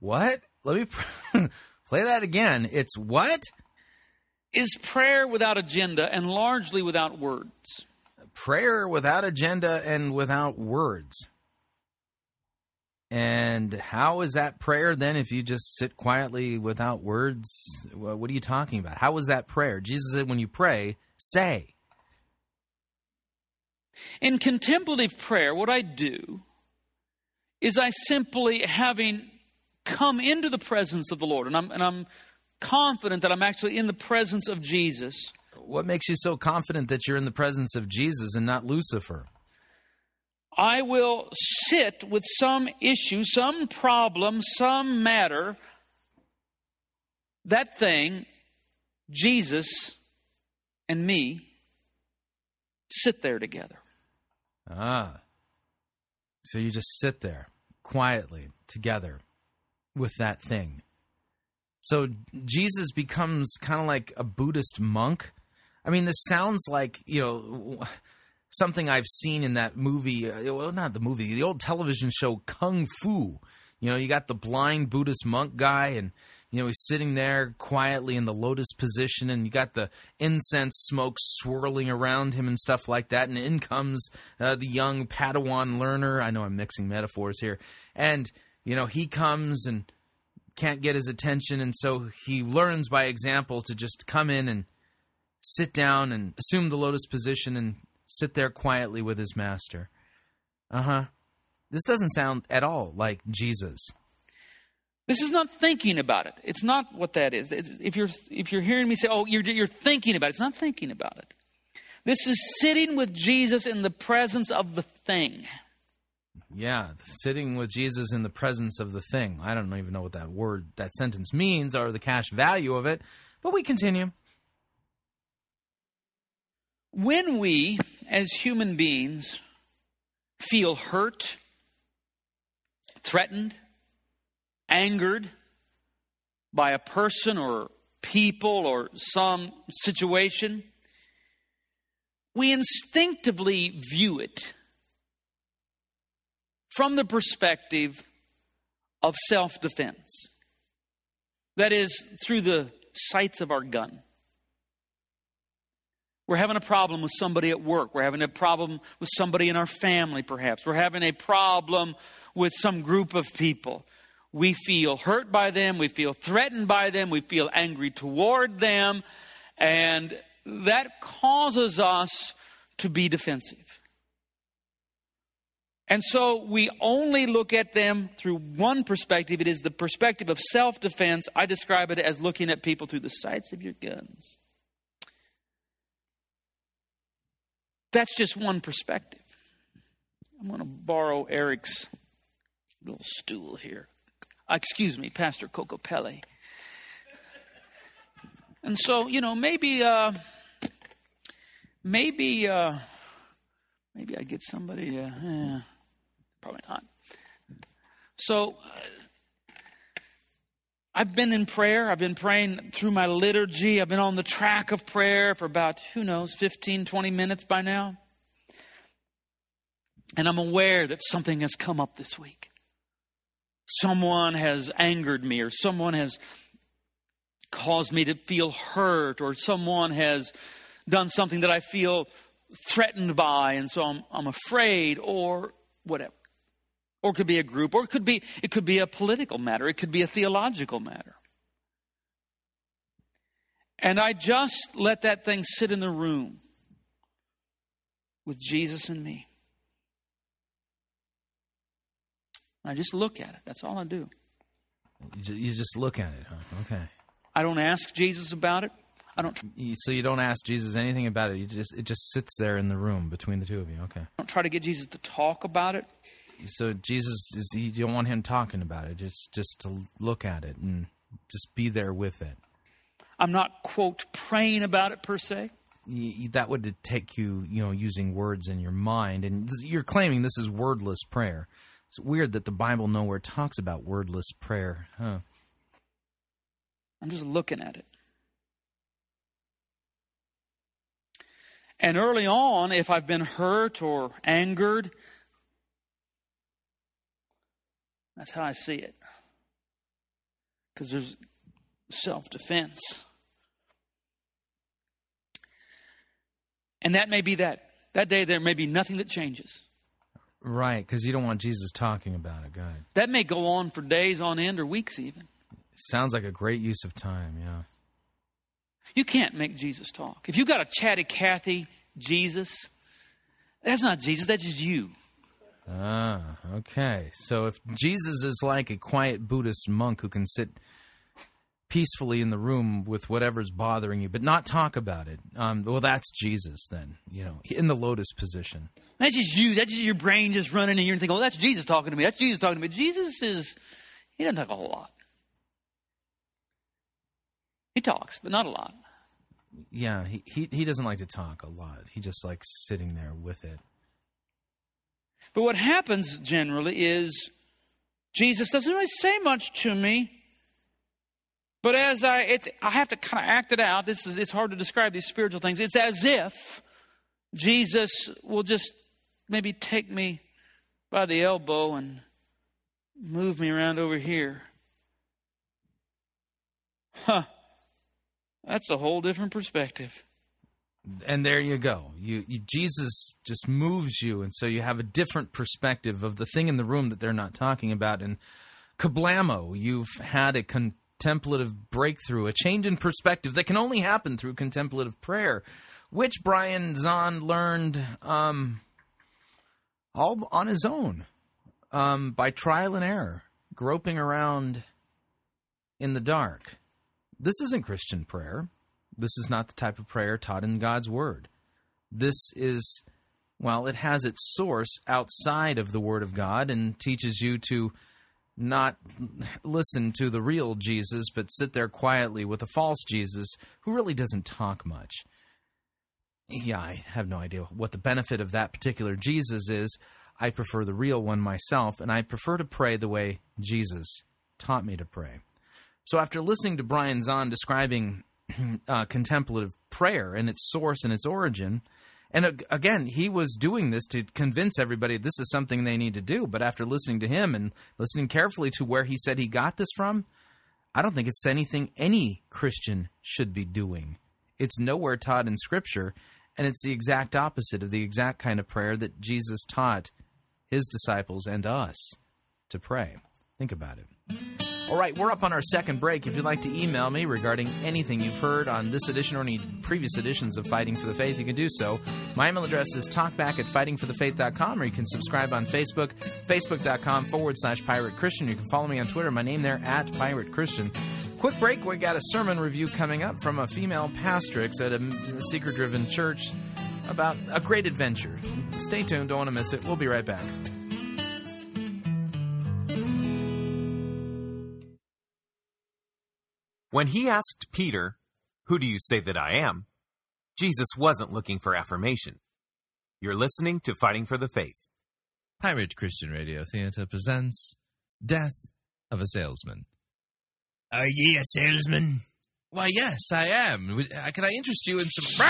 What? Let me play that again. It's what? Is prayer without agenda and largely without words. Prayer without agenda and without words. And how is that prayer then if you just sit quietly without words? What are you talking about? How is that prayer? Jesus said when you pray, say. In contemplative prayer, what I do is I simply, having come into the presence of the Lord, and I'm confident that I'm actually in the presence of Jesus. What makes you so confident that you're in the presence of Jesus and not Lucifer? I will sit with some issue, some problem, some matter, that thing, Jesus and me, sit there together. Ah. So you just sit there quietly together with that thing. So Jesus becomes kind of like a Buddhist monk. I mean, this sounds like, something I've seen in that movie, the old television show Kung Fu. You got the blind Buddhist monk guy, and, he's sitting there quietly in the lotus position, and you got the incense smoke swirling around him and stuff like that, and in comes the young Padawan learner. I know I'm mixing metaphors here. And, he comes and can't get his attention, and so he learns by example to just come in and sit down and assume the lotus position and sit there quietly with his master. Uh-huh. This doesn't sound at all like Jesus. This is not thinking about it. It's not what that is. It's, if you're hearing me say, oh, you're thinking about it. It's not thinking about it. This is sitting with Jesus in the presence of the thing. Yeah, sitting with Jesus in the presence of the thing. I don't even know what that sentence means or the cash value of it, but we continue. When we, as human beings, feel hurt, threatened, angered by a person or people or some situation, we instinctively view it from the perspective of self-defense. That is, through the sights of our gun. We're having a problem with somebody at work. We're having a problem with somebody in our family, perhaps. We're having a problem with some group of people. We feel hurt by them. We feel threatened by them. We feel angry toward them. And that causes us to be defensive. And so we only look at them through one perspective. It is the perspective of self-defense. I describe it as looking at people through the sights of your guns. That's just one perspective. I'm going to borrow Eric's little stool here. Excuse me, Pastor Coco Pele. And so, maybe I get somebody to, probably not. So I've been in prayer. I've been praying through my liturgy. I've been on the track of prayer for about, 15, 20 minutes by now. And I'm aware that something has come up this week. Someone has angered me, or someone has caused me to feel hurt, or someone has done something that I feel threatened by, and so I'm afraid, or whatever. Or it could be a group, or it could be a political matter, it could be a theological matter. And I just let that thing sit in the room with Jesus and me. I just look at it. That's all I do. You just look at it, huh? Okay. I don't ask Jesus about it. I don't. So you don't ask Jesus anything about it. It just sits there in the room between the two of you. Okay. I don't try to get Jesus to talk about it. So Jesus you don't want him talking about it. It's just to look at it and just be there with it. I'm not, quote, praying about it per se. That would take you using words in your mind, and you're claiming this is wordless prayer. It's weird that the Bible nowhere talks about wordless prayer, huh? I'm just looking at it. And early on, if I've been hurt or angered, that's how I see it. Because there's self-defense. And that may be that. That day there may be nothing that changes. Right, because you don't want Jesus talking about it. Go ahead. That may go on for days on end or weeks even. Sounds like a great use of time, yeah. You can't make Jesus talk. If you've got a chatty Cathy Jesus, that's not Jesus, that's just you. Ah, okay. So if Jesus is like a quiet Buddhist monk who can sit peacefully in the room with whatever's bothering you, but not talk about it. Well, that's Jesus then, in the lotus position. That's just you. That's just your brain just running in here and thinking, oh, that's Jesus talking to me. That's Jesus talking to me. Jesus he doesn't talk a whole lot. He talks, but not a lot. Yeah, he doesn't like to talk a lot. He just likes sitting there with it. But what happens generally is Jesus doesn't really say much to me. But as I have to kind of act it out. It's hard to describe these spiritual things. It's as if Jesus will just maybe take me by the elbow and move me around over here. Huh. That's a whole different perspective. And there you go. Jesus just moves you, and so you have a different perspective of the thing in the room that they're not talking about. And kablamo, you've had a contemplative breakthrough, a change in perspective that can only happen through contemplative prayer, which Brian Zahnd learned all on his own by trial and error, groping around in the dark. This isn't Christian prayer. This is not the type of prayer taught in God's Word. This is, it has its source outside of the Word of God and teaches you to not listen to the real Jesus, but sit there quietly with a false Jesus who really doesn't talk much. Yeah, I have no idea what the benefit of that particular Jesus is. I prefer the real one myself, and I prefer to pray the way Jesus taught me to pray. So after listening to Brian Zahnd describing contemplative prayer and its source and its origin, and again, he was doing this to convince everybody this is something they need to do. But after listening to him and listening carefully to where he said he got this from, I don't think it's anything any Christian should be doing. It's nowhere taught in Scripture, and it's the exact opposite of the exact kind of prayer that Jesus taught his disciples and us to pray. Think about it. All right, we're up on our second break. If you'd like to email me regarding anything you've heard on this edition or any previous editions of Fighting for the Faith, you can do so. My email address is talkback@fightingforthefaith.com, or you can subscribe on Facebook, facebook.com/Pirate Christian. You can follow me on Twitter, my name there, @Pirate Christian. Quick break, we got a sermon review coming up from a female pastoress at a seeker-driven church about a great adventure. Stay tuned, don't want to miss it. We'll be right back. When he asked Peter, "Who do you say that I am?" Jesus wasn't looking for affirmation. You're listening to Fighting for the Faith. Pirate Christian Radio Theater presents Death of a Salesman. Are ye a salesman? Why, yes, I am. Can I interest you in some...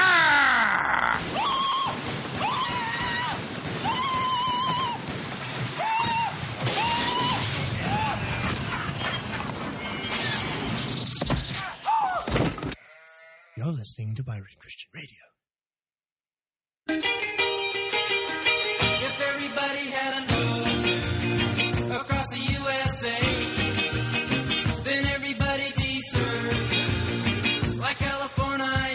You're listening to Pirate Christian Radio. If everybody had a nose across the USA, then everybody'd be served like California.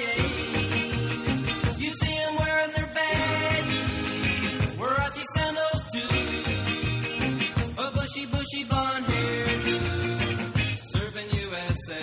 You'd see them wearing their baggies, Warachi sandals too, a bushy blonde hairdo, serving USA.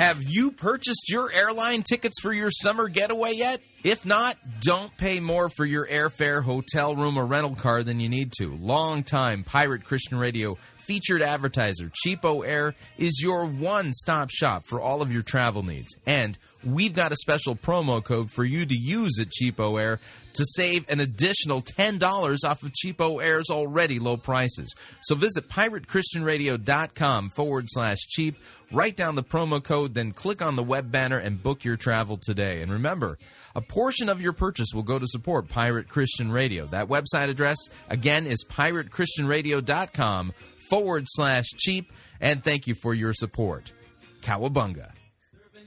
Have you purchased your airline tickets for your summer getaway yet? If not, don't pay more for your airfare, hotel room, or rental car than you need to. Longtime Pirate Christian Radio featured advertiser Cheapo Air is your one-stop shop for all of your travel needs. And we've got a special promo code for you to use at Cheapo Air to save an additional $10 off of Cheapo Air's already low prices. So visit piratechristianradio.com/cheap, write down the promo code, then click on the web banner and book your travel today. And remember, a portion of your purchase will go to support Pirate Christian Radio. That website address, again, is piratechristianradio.com/cheap. And thank you for your support. Cowabunga.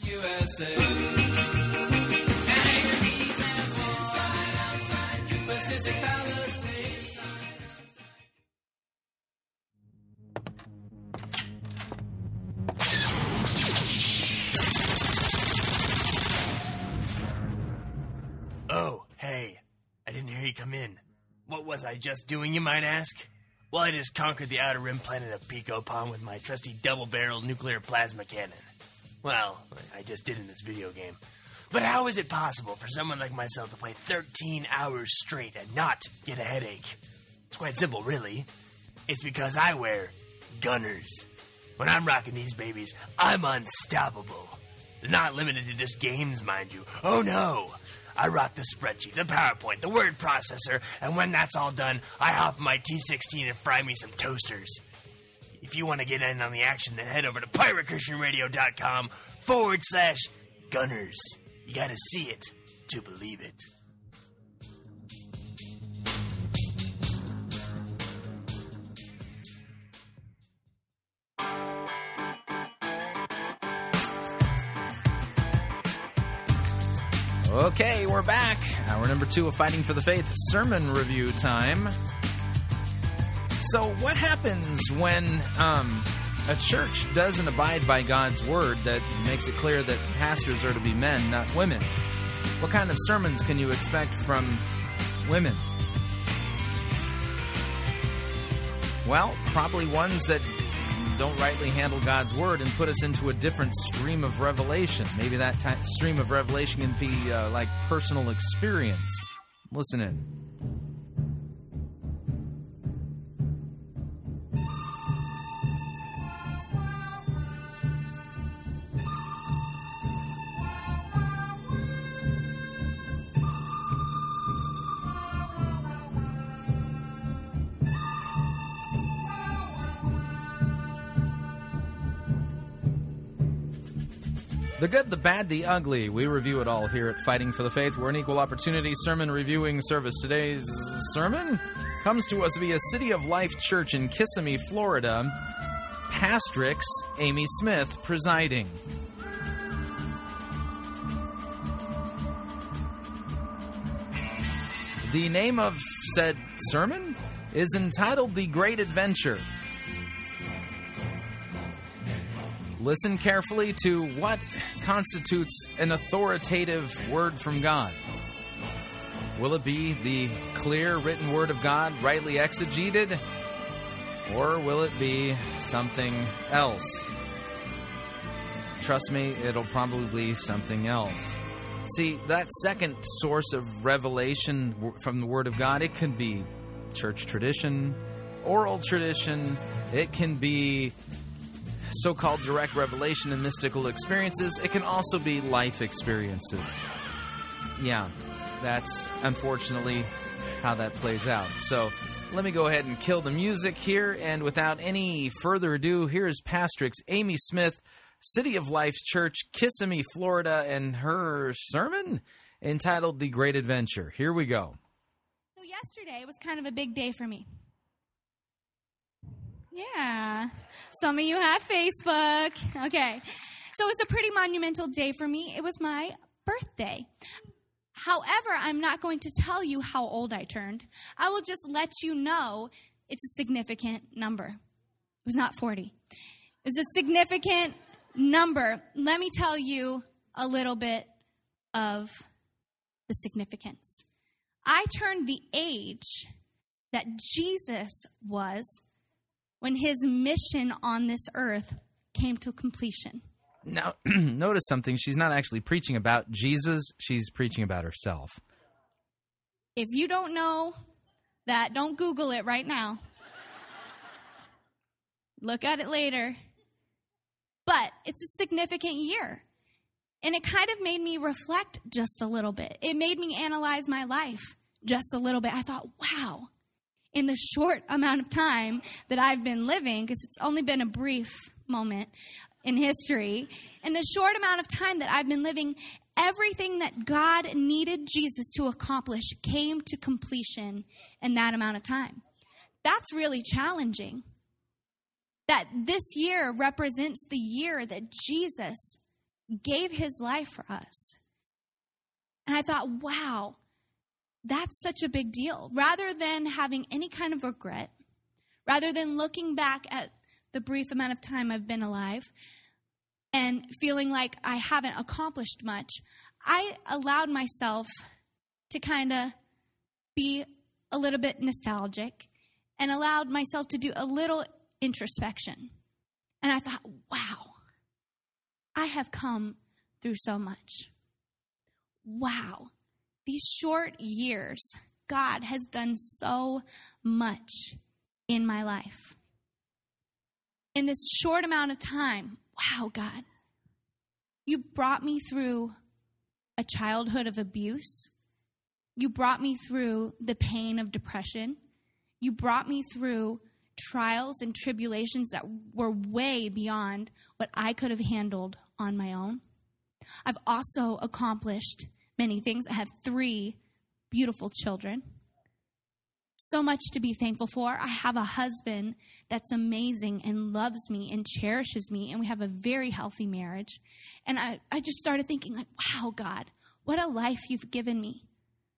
USA. Oh, hey, I didn't hear you come in. What was I just doing, you might ask? Well, I just conquered the outer rim planet of Picopon with my trusty double-barreled nuclear plasma cannon. Well, I just did in this video game. But how is it possible for someone like myself to play 13 hours straight and not get a headache? It's quite simple, really. It's because I wear gunners. When I'm rocking these babies, I'm unstoppable. They're not limited to just games, mind you. Oh, no! I rock the spreadsheet, the PowerPoint, the word processor, and when that's all done, I hop my T16 and fry me some toasters. If you want to get in on the action, then head over to piratechristianradio.com/gunners. You gotta see it to believe it. Okay, we're back. Hour number 2 of Fighting for the Faith, sermon review time. So what happens when a church doesn't abide by God's word that makes it clear that pastors are to be men, not women? What kind of sermons can you expect from women? Well, probably ones that don't rightly handle God's word and put us into a different stream of revelation. Maybe that stream of revelation can be like personal experience. Listen in. The good, the bad, the ugly. We review it all here at Fighting for the Faith. We're an equal opportunity sermon reviewing service. Today's sermon comes to us via City of Life Church in Kissimmee, Florida. Pastrix Amy Smith presiding. The name of said sermon is entitled The Great Adventure. Listen carefully to what constitutes an authoritative word from God. Will it be the clear written word of God, rightly exegeted, or will it be something else? Trust me, it'll probably be something else. See, that second source of revelation from the word of God, it can be church tradition, oral tradition, it can be so-called direct revelation and mystical experiences. It can also be life experiences. Yeah, that's unfortunately how that plays out. So let me go ahead and kill the music here. And without any further ado, here's Pastrix Amy Smith, City of Life Church, Kissimmee, Florida, and her sermon entitled The Great Adventure. Here we go. So yesterday was kind of a big day for me. Yeah, some of you have Facebook. Okay, So it was a pretty monumental day for me. It was my birthday. However, I'm not going to tell you how old I turned. I will just let you know it's a significant number. It was not 40. It was a significant number. Let me tell you a little bit of the significance. I turned the age that Jesus was when his mission on this earth came to completion. Now, notice something. She's not actually preaching about Jesus. She's preaching about herself. If you don't know that, don't Google it right now. Look at it later. But it's a significant year. And it kind of made me reflect just a little bit. It made me analyze my life just a little bit. I thought, wow, in the short amount of time that I've been living, because it's only been a brief moment in history, in the short amount of time that I've been living, everything that God needed Jesus to accomplish came to completion in that amount of time. That's really challenging. That this year represents the year that Jesus gave his life for us. And I thought, wow, that's such a big deal. Rather than having any kind of regret, rather than looking back at the brief amount of time I've been alive and feeling like I haven't accomplished much, I allowed myself to kind of be a little bit nostalgic and allowed myself to do a little introspection. And I thought, wow, I have come through so much. Wow, these short years, God has done so much in my life. In this short amount of time, wow, God, you brought me through a childhood of abuse. You brought me through the pain of depression. You brought me through trials and tribulations that were way beyond what I could have handled on my own. I've also accomplished many things. I have 3 beautiful children. So much to be thankful for. I have a husband that's amazing and loves me and cherishes me, and we have a very healthy marriage. And I just started thinking, like, wow, God, what a life you've given me.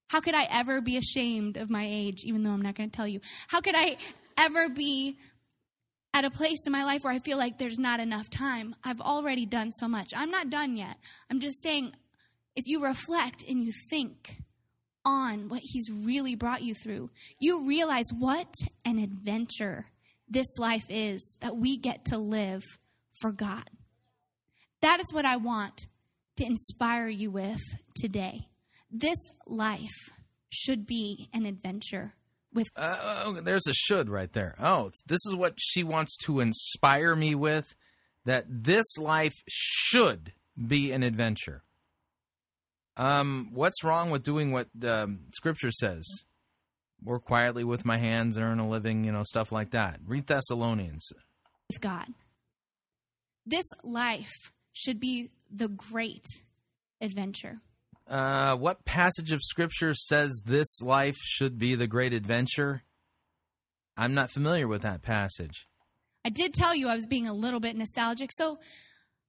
How could I ever be ashamed of my age, even though I'm not going to tell you? How could I ever be at a place in my life where I feel like there's not enough time? I've already done so much. I'm not done yet. I'm just saying, if you reflect and you think on what he's really brought you through, you realize what an adventure this life is that we get to live for God. That is what I want to inspire you with today. This life should be an adventure with God. There's a should right there. Oh, this is what she wants to inspire me with, that this life should be an adventure. What's wrong with doing what Scripture says? Work quietly with my hands, earn a living, stuff like that. Read Thessalonians. With God. This life should be the great adventure. What passage of Scripture says this life should be the great adventure? I'm not familiar with that passage. I did tell you I was being a little bit nostalgic, so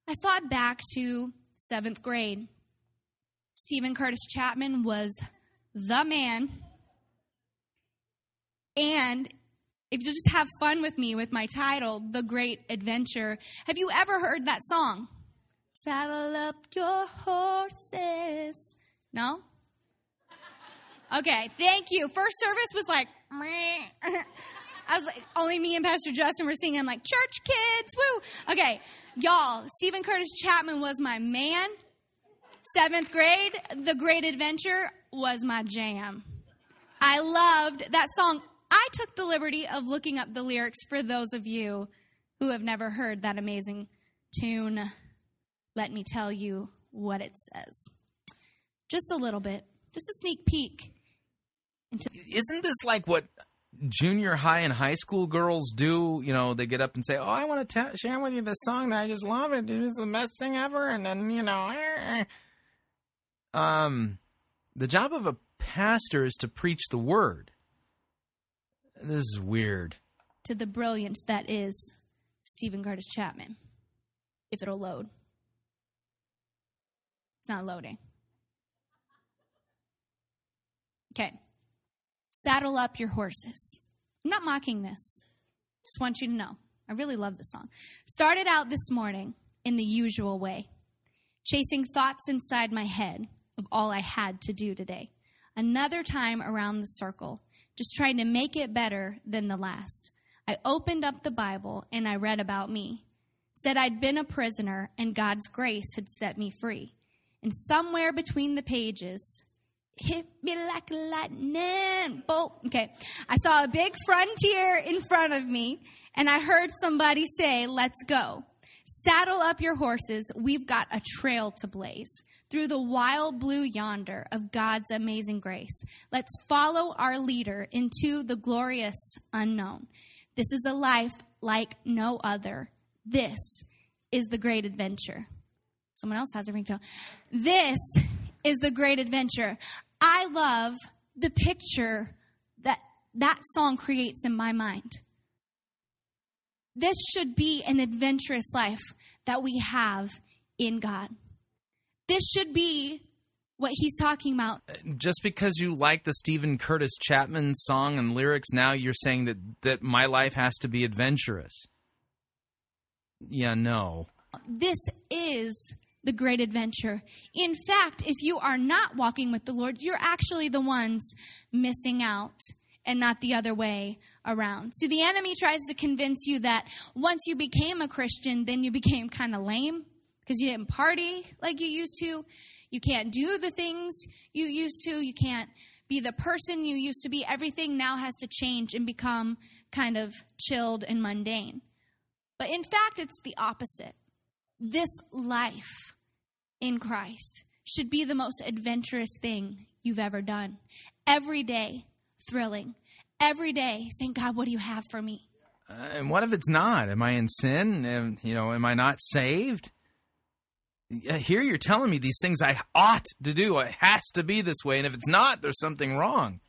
I thought back to 7th grade. Stephen Curtis Chapman was the man. And if you'll just have fun with me with my title, The Great Adventure, have you ever heard that song? Saddle up your horses. No? Okay, thank you. First service was like, meh. I was like, only me and Pastor Justin were singing. I'm like, church kids, woo. Okay, y'all, Stephen Curtis Chapman was my man. 7th grade, The Great Adventure was my jam. I loved that song. I took the liberty of looking up the lyrics for those of you who have never heard that amazing tune. Let me tell you what it says. Just a little bit. Just a sneak peek. Isn't this like what junior high and high school girls do? They get up and say, oh, I want to share with you this song that I just love. It is the best thing ever. And then, the job of a pastor is to preach the word. This is weird. To the brilliance that is Stephen Curtis Chapman, if it'll load. It's not loading. Okay. Saddle up your horses. I'm not mocking this. Just want you to know. I really love this song. Started out this morning in the usual way, chasing thoughts inside my head of all I had to do today. Another time around the circle, just trying to make it better than the last. I opened up the Bible and I read about me. Said I'd been a prisoner and God's grace had set me free. And somewhere between the pages, hit me like a lightning bolt. Okay, I saw a big frontier in front of me and I heard somebody say, let's go. Saddle up your horses. We've got a trail to blaze through the wild blue yonder of God's amazing grace. Let's follow our leader into the glorious unknown. This is a life like no other. This is the great adventure. Someone else has a ringtone. This is the great adventure. I love the picture that song creates in my mind. This should be an adventurous life that we have in God. This should be what he's talking about. Just because you like the Stephen Curtis Chapman song and lyrics, now you're saying that my life has to be adventurous. Yeah, no. This is the great adventure. In fact, if you are not walking with the Lord, you're actually the ones missing out and not the other way around. See, the enemy tries to convince you that once you became a Christian, then you became kind of lame because you didn't party like you used to. You can't do the things you used to. You can't be the person you used to be. Everything now has to change and become kind of chilled and mundane. But in fact, it's the opposite. This life in Christ should be the most adventurous thing you've ever done. Every day, thrilling. Every day, saying, God, what do you have for me? And what if it's not? Am I in sin? Am I not saved? Here you're telling me these things I ought to do. It has to be this way. And if it's not, there's something wrong.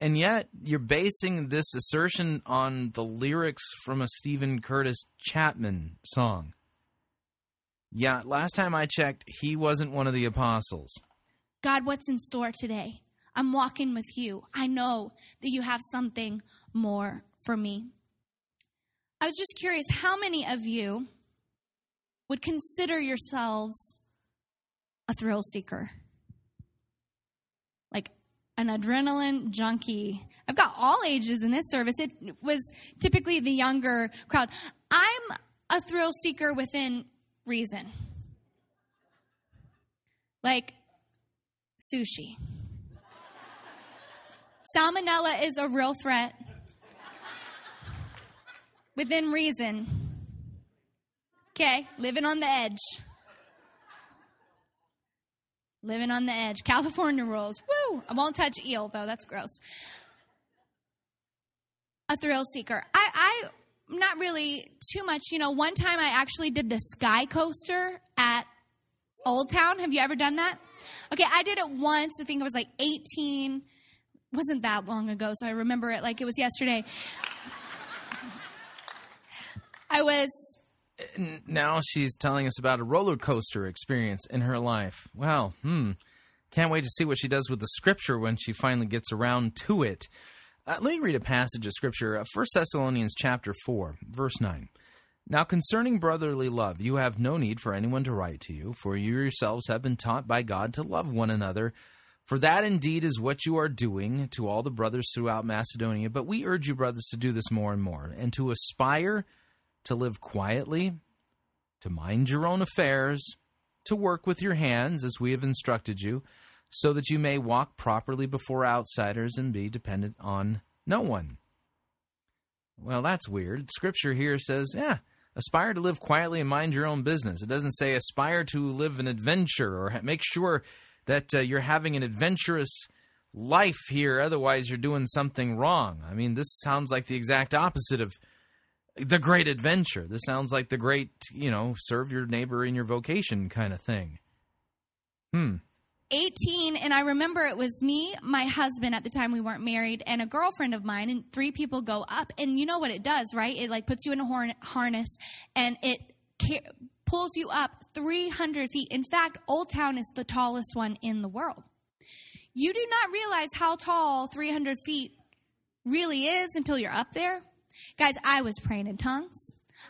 And yet you're basing this assertion on the lyrics from a Stephen Curtis Chapman song. Yeah, last time I checked, he wasn't one of the apostles. God, what's in store today? I'm walking with you. I know that you have something more for me. I was just curious, how many of you would consider yourselves a thrill seeker? Like an adrenaline junkie. I've got all ages in this service. It was typically the younger crowd. I'm a thrill seeker within reason. Like sushi. Salmonella is a real threat. Within reason. Okay, living on the edge. Living on the edge. California rules. Woo! I won't touch eel, though. That's gross. A thrill seeker. I'm not really too much. One time I actually did the sky coaster at Old Town. Have you ever done that? Okay, I did it once. I think I was like 18. It wasn't that long ago, so I remember it like it was yesterday. Now she's telling us about a roller coaster experience in her life. Wow. Can't wait to see what she does with the scripture when she finally gets around to it. Let me read a passage of scripture. 1 Thessalonians chapter 4, verse 9. Now concerning brotherly love, you have no need for anyone to write to you, for you yourselves have been taught by God to love one another. For that indeed is what you are doing to all the brothers throughout Macedonia. But we urge you, brothers, to do this more and more, and to aspire to live quietly, to mind your own affairs, to work with your hands as we have instructed you, so that you may walk properly before outsiders and be dependent on no one. Well, that's weird. Scripture here says, aspire to live quietly and mind your own business. It doesn't say aspire to live an adventure or make sure that you're having an adventurous life here, otherwise you're doing something wrong. I mean, this sounds like the exact opposite of the great adventure. This sounds like the great, serve your neighbor in your vocation kind of thing. 18, and I remember it was me, my husband at the time, we weren't married, and a girlfriend of mine, and three people go up, and you know what it does, right? It puts you in a harness, and it pulls you up 300 feet. In fact, Old Town is the tallest one in the world. You do not realize how tall 300 feet really is until you're up there. Guys, I was praying in tongues.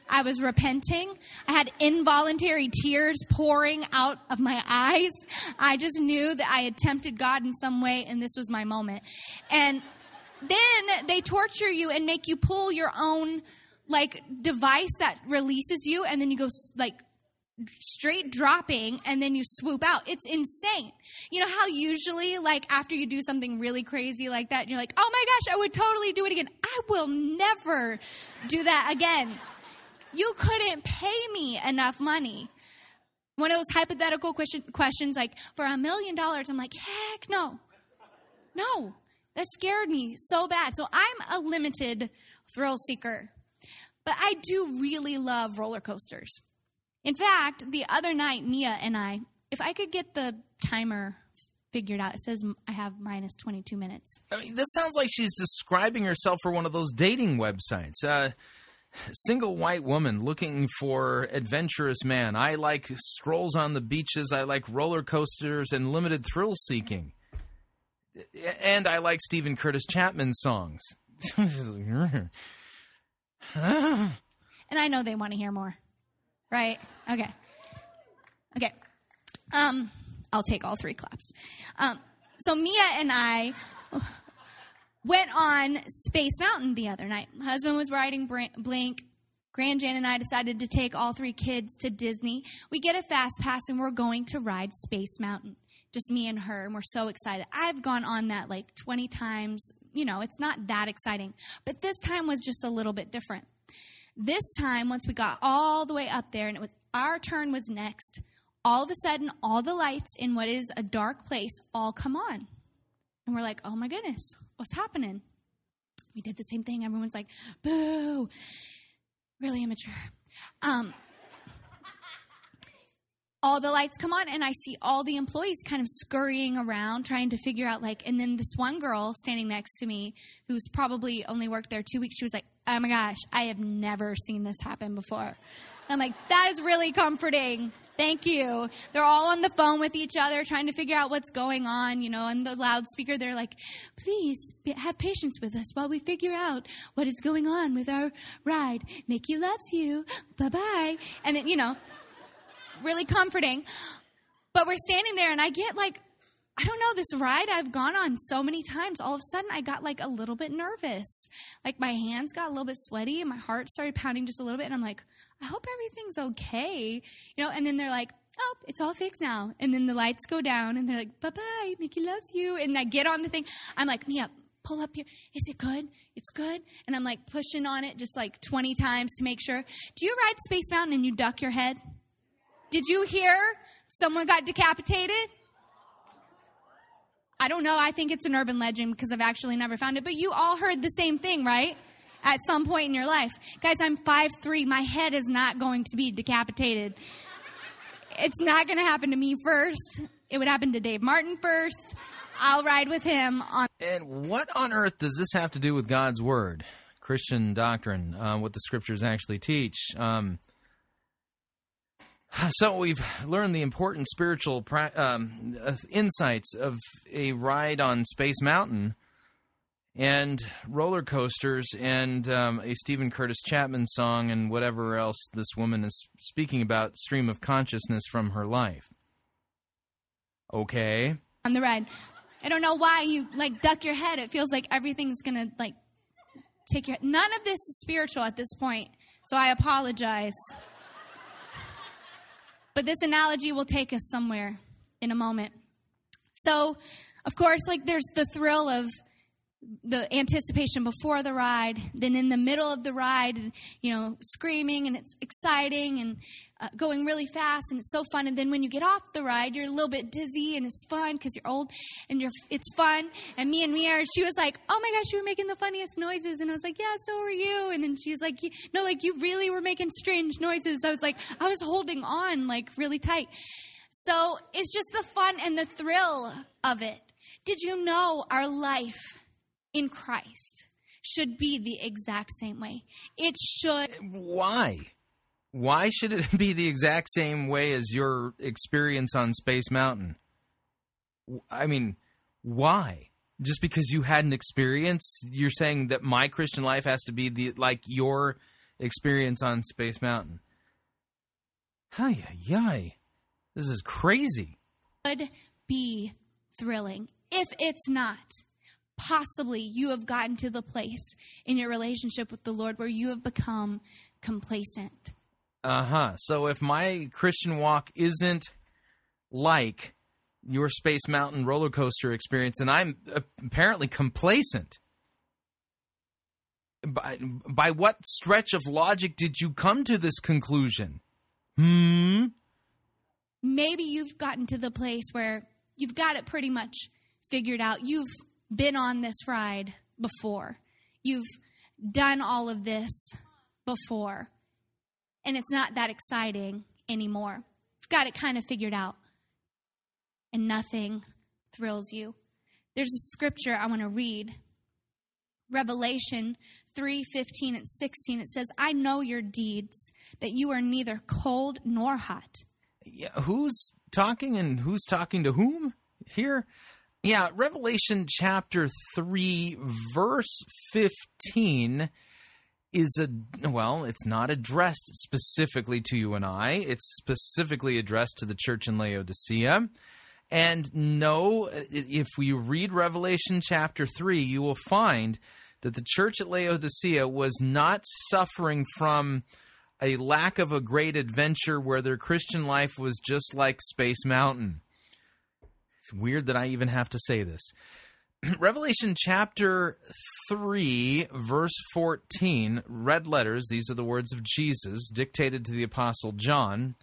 I was repenting. I had involuntary tears pouring out of my eyes. I just knew that I had tempted God in some way, and this was my moment. And then they torture you and make you pull your own, like, device that releases you, and then you go, like, straight dropping, and then you swoop out. It's insane. You know how usually, like, after you do something really crazy like that, you're like, oh my gosh, I would totally do it again. I will never do that again. You couldn't pay me enough money. One of those hypothetical questions, like, for $1 million, I'm like, heck no. No, that scared me so bad. So I'm a limited thrill seeker. But I do really love roller coasters. In fact, the other night, Mia and I, if I could get the timer figured out, it says I have minus 22 minutes. I mean, this sounds like she's describing herself for one of those dating websites. Single white woman looking for adventurous man. I like strolls on the beaches. I like roller coasters and limited thrill seeking. And I like Stephen Curtis Chapman songs. And I know they want to hear more, right? Okay. I'll take all three claps. So Mia and I went on Space Mountain the other night. My husband was riding Blink. Grandjan and I decided to take all three kids to Disney. We get a fast pass, and we're going to ride Space Mountain. Just me and her, and we're so excited. I've gone on that like 20 times. You know, it's not that exciting. But this time was just a little bit different. This time, once we got all the way up there, and it was our turn was next, all of a sudden, all the lights in what is a dark place all come on. And we're like, oh my goodness, what's happening? We did the same thing. Everyone's like, boo. Really immature. All the lights come on, and I see all the employees kind of scurrying around trying to figure out, like, and then this one girl standing next to me who's probably only worked there 2 weeks, she was like, oh my gosh, I have never seen this happen before. And I'm like, that is really comforting. Thank you. They're all on the phone with each other trying to figure out what's going on, you know, and the loudspeaker, they're like, please have patience with us while we figure out what is going on with our ride. Mickey loves you. Bye-bye. And then, you know, really comforting. But we're standing there, and I get like, I don't know, this ride I've gone on so many times, all of a sudden I got like a little bit nervous. Like my hands got a little bit sweaty and my heart started pounding just a little bit. And I'm like, I hope everything's okay. You know, and then they're like, oh, it's all fixed now. And then the lights go down and they're like, bye-bye, Mickey loves you. And I get on the thing. I'm like, Mia, pull up here. Is it good? It's good. And I'm like pushing on it just like 20 times to make sure. Do you ride Space Mountain and you duck your head? Did you hear someone got decapitated? I don't know. I think it's an urban legend because I've actually never found it. But you all heard the same thing, right? At some point in your life. Guys, I'm 5'3". My head is not going to be decapitated. It's not going to happen to me first. It would happen to Dave Martin first. I'll ride with him on. And what on earth does this have to do with God's word, Christian doctrine, what the scriptures actually teach? So we've learned the important spiritual insights of a ride on Space Mountain and roller coasters and a Stephen Curtis Chapman song and whatever else this woman is speaking about, stream of consciousness from her life. Okay. On the ride. I don't know why you, like, duck your head. It feels like everything's going to, like, take your head. None of this is spiritual at this point, so I apologize. But this analogy will take us somewhere in a moment. So, of course, like there's the thrill of the anticipation before the ride. Then in the middle of the ride, you know, screaming and it's exciting and going really fast and it's so fun. And then when you get off the ride, you're a little bit dizzy and it's fun because you're old and it's fun. And Mia, she was like, oh my gosh, you were making the funniest noises. And I was like, yeah, so were you. And then she's like, no, like you really were making strange noises. I was like, I was holding on like really tight. So it's just the fun and the thrill of it. Did you know our life in Christ should be the exact same way? It should. Why? why should it be the exact same way as your experience on Space Mountain? I mean, why? Just because you had an experience, you're saying that my Christian life has to be like your experience on Space Mountain. Hi, this is crazy. Would be thrilling if it's not. Possibly you have gotten to the place in your relationship with the Lord where you have become complacent. So if my Christian walk isn't like your Space Mountain roller coaster experience, and I'm apparently complacent. By what stretch of logic did you come to this conclusion? Maybe you've gotten to the place where you've got it pretty much figured out. You've been on this ride before. You've done all of this before. And it's not that exciting anymore. You've got it kind of figured out. And nothing thrills you. There's a scripture I want to read. Revelation 3:15 and 16. It says, I know your deeds, that you are neither cold nor hot. Yeah, who's talking and who's talking to whom here? Yeah, Revelation chapter 3, verse 15 is it's not addressed specifically to you and I. It's specifically addressed to the church in Laodicea. And no, if we read Revelation chapter 3, you will find that the church at Laodicea was not suffering from a lack of a great adventure where their Christian life was just like Space Mountain. It's weird that I even have to say this. Revelation chapter 3, verse 14, red letters, these are the words of Jesus, dictated to the Apostle John.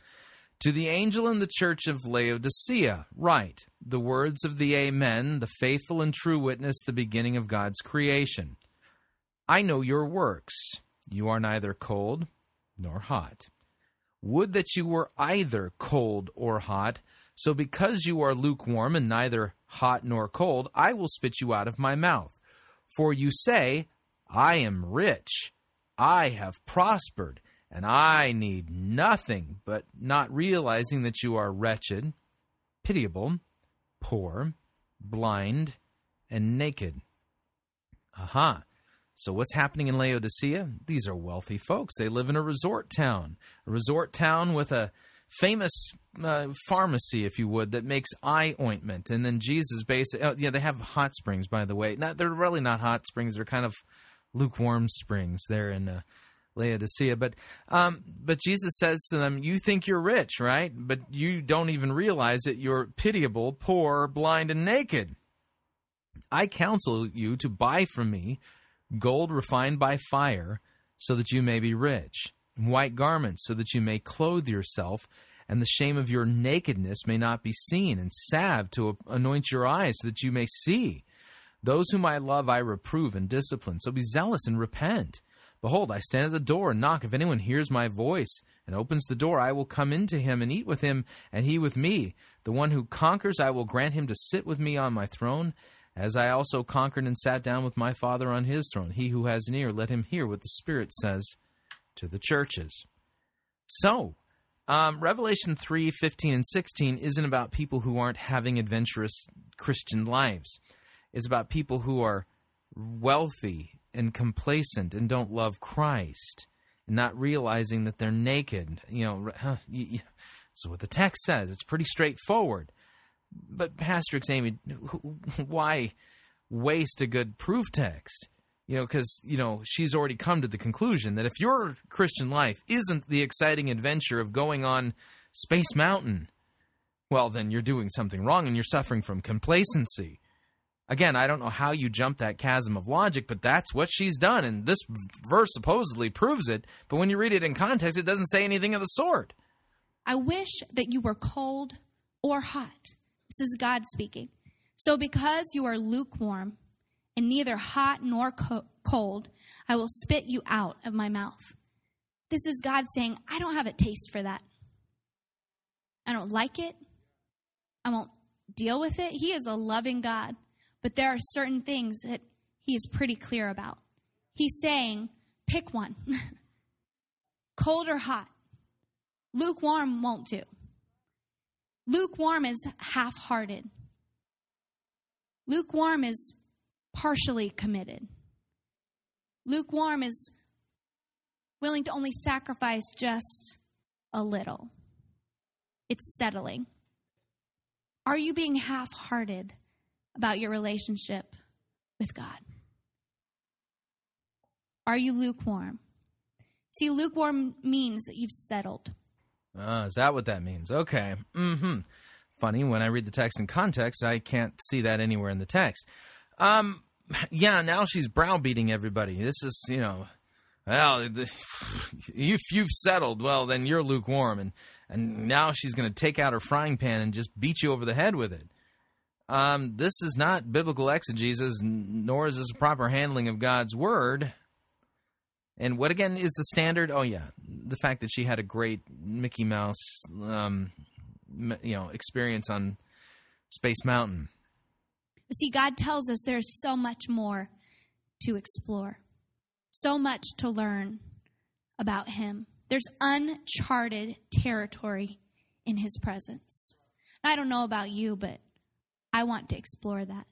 To the angel in the church of Laodicea, write the words of the Amen, the faithful and true witness, the beginning of God's creation. I know your works. You are neither cold nor hot. Would that you were either cold or hot. So because you are lukewarm and neither hot nor cold, I will spit you out of my mouth. For you say, I am rich, I have prospered, and I need nothing, but not realizing that you are wretched, pitiable, poor, blind, and naked. So what's happening in Laodicea? These are wealthy folks. They live in a resort town with a famous pharmacy, if you would, that makes eye ointment. And then Jesus basically, they have hot springs, by the way. They're really not hot springs. They're kind of lukewarm springs there in Laodicea, but Jesus says to them, you think you're rich, right? But you don't even realize that you're pitiable, poor, blind, and naked. I counsel you to buy from me gold refined by fire so that you may be rich, and white garments so that you may clothe yourself, and the shame of your nakedness may not be seen, and salve to anoint your eyes so that you may see. Those whom I love I reprove and discipline, so be zealous and repent. Behold, I stand at the door and knock. If anyone hears my voice and opens the door, I will come into him and eat with him, and he with me. The one who conquers, I will grant him to sit with me on my throne, as I also conquered and sat down with my Father on his throne. He who has an ear, let him hear what the Spirit says to the churches. So, Revelation 3, 15, and 16 isn't about people who aren't having adventurous Christian lives. It's about people who are wealthy and complacent and don't love Christ, and not realizing that they're naked. So what the text says, it's pretty straightforward. But Pastor Amy, why waste a good proof text? Because she's already come to the conclusion that if your Christian life isn't the exciting adventure of going on Space Mountain, well, then you're doing something wrong and you're suffering from complacency. Again, I don't know how you jump that chasm of logic, but that's what she's done, and this verse supposedly proves it. But when you read it in context, it doesn't say anything of the sort. I wish that you were cold or hot. This is God speaking. So because you are lukewarm and neither hot nor cold, I will spit you out of my mouth. This is God saying, I don't have a taste for that. I don't like it. I won't deal with it. He is a loving God. But there are certain things that he is pretty clear about. He's saying, pick one. Cold or hot. Lukewarm won't do. Lukewarm is half-hearted. Lukewarm is partially committed. Lukewarm is willing to only sacrifice just a little. It's settling. Are you being half-hearted about your relationship with God? Are you lukewarm? See, lukewarm means that you've settled. Is that what that means? Okay. Funny, when I read the text in context, I can't see that anywhere in the text. Yeah, now she's browbeating everybody. This is, you know, well, if you've settled, well, then you're lukewarm. And now she's going to take out her frying pan and just beat you over the head with it. This is not biblical exegesis, nor is this a proper handling of God's word. And what, again, is the standard? Oh, yeah, the fact that she had a great Mickey Mouse, experience on Space Mountain. See, God tells us there's so much more to explore, so much to learn about him. There's uncharted territory in his presence. I don't know about you, but I want to explore that.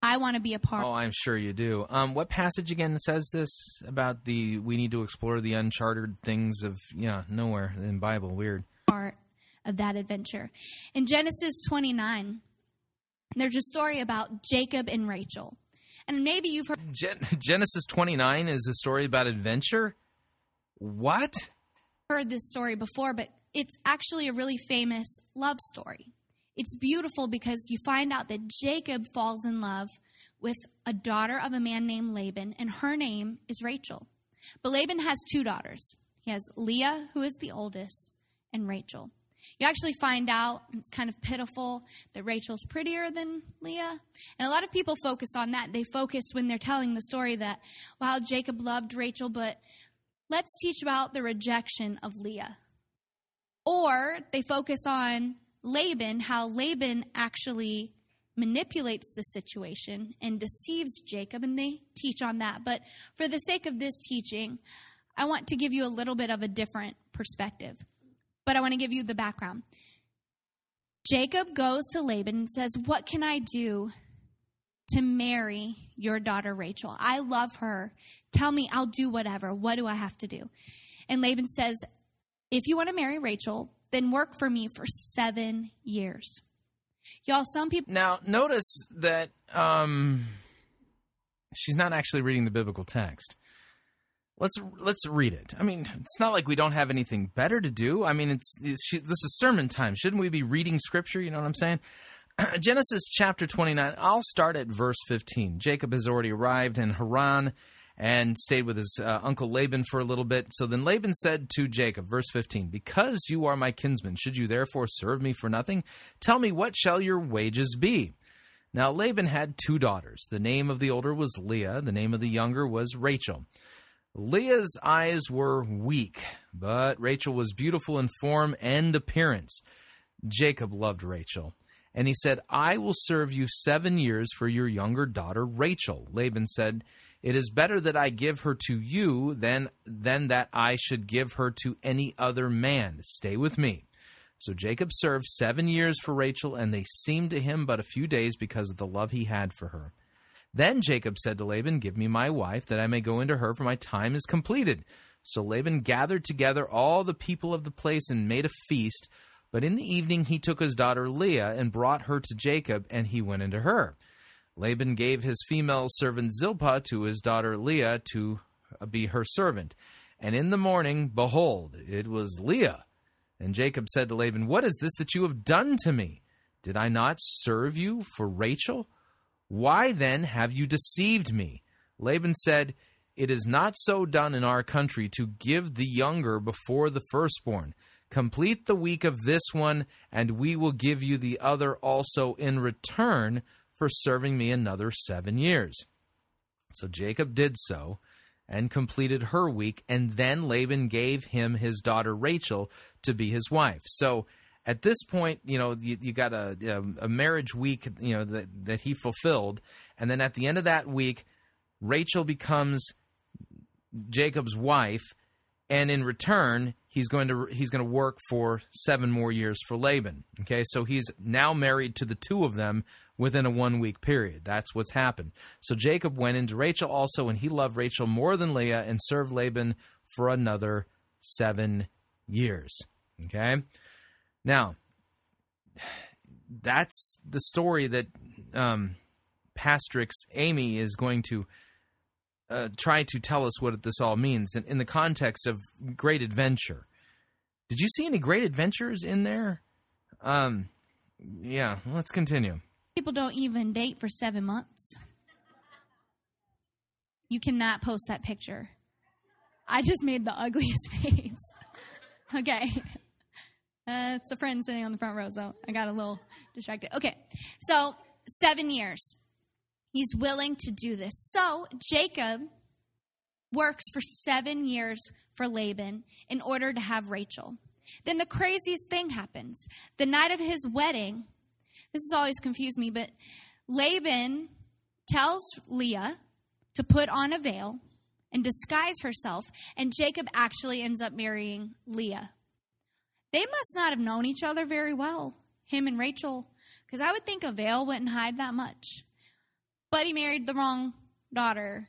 I want to be a part. Oh, I'm sure you do. What passage again says this about the we need to explore the uncharted things of nowhere in the Bible? Weird. Part of that adventure in Genesis 29. There's a story about Jacob and Rachel, and maybe you've heard. Genesis 29 is a story about adventure. What? Heard this story before, but it's actually a really famous love story. It's beautiful because you find out that Jacob falls in love with a daughter of a man named Laban, and her name is Rachel. But Laban has two daughters. He has Leah, who is the oldest, and Rachel. You actually find out, and it's kind of pitiful, that Rachel's prettier than Leah. And a lot of people focus on that. They focus when they're telling the story that, wow, Jacob loved Rachel, but let's teach about the rejection of Leah. Or they focus on Laban, how Laban actually manipulates the situation and deceives Jacob, and they teach on that. But for the sake of this teaching, I want to give you a little bit of a different perspective. But I want to give you the background. Jacob goes to Laban and says, "What can I do to marry your daughter Rachel? I love her. Tell me, I'll do whatever. What do I have to do?" And Laban says, "If you want to marry Rachel, then work for me for 7 years." Y'all, some people... Now, notice that she's not actually reading the biblical text. Let's read it. I mean, it's not like we don't have anything better to do. I mean, this is sermon time. Shouldn't we be reading Scripture? You know what I'm saying? Genesis chapter 29. I'll start at verse 15. Jacob has already arrived in Haran and stayed with his uncle Laban for a little bit. So then Laban said to Jacob, verse 15, "Because you are my kinsman, should you therefore serve me for nothing? Tell me, what shall your wages be?" Now Laban had two daughters. The name of the older was Leah. The name of the younger was Rachel. Leah's eyes were weak, but Rachel was beautiful in form and appearance. Jacob loved Rachel. And he said, "I will serve you 7 years for your younger daughter, Rachel." Laban said, "It is better that I give her to you than that I should give her to any other man. Stay with me." So Jacob served 7 years for Rachel, and they seemed to him but a few days because of the love he had for her. Then Jacob said to Laban, "Give me my wife, that I may go into her, for my time is completed." So Laban gathered together all the people of the place and made a feast. But in the evening he took his daughter Leah and brought her to Jacob, and he went into her. Laban gave his female servant Zilpah to his daughter Leah to be her servant. And in the morning, behold, it was Leah. And Jacob said to Laban, "What is this that you have done to me? Did I not serve you for Rachel? Why then have you deceived me?" Laban said, "It is not so done in our country to give the younger before the firstborn. Complete the week of this one, and we will give you the other also in return for serving me another 7 years." So Jacob did so and completed her week, and then Laban gave him his daughter Rachel to be his wife. So at this point, you got a marriage week, that he fulfilled. And then at the end of that week, Rachel becomes Jacob's wife, and in return, he's going to work for 7 more years for Laban. Okay, so he's now married to the two of them within a 1-week period. That's what's happened. So Jacob went into Rachel also, and he loved Rachel more than Leah and served Laban for another 7 years. Okay? Now, that's the story that Pastrix Amy is going to try to tell us what this all means in the context of great adventure. Did you see any great adventures in there? Yeah, let's continue. People don't even date for 7 months. You cannot post that picture. I just made the ugliest face. Okay. It's a friend sitting on the front row, so I got a little distracted. Okay. So 7 years. He's willing to do this. So Jacob works for 7 years for Laban in order to have Rachel. Then the craziest thing happens. The night of his wedding, this has always confused me, but Laban tells Leah to put on a veil and disguise herself, and Jacob actually ends up marrying Leah. They must not have known each other very well, him and Rachel, because I would think a veil wouldn't hide that much. But he married the wrong daughter,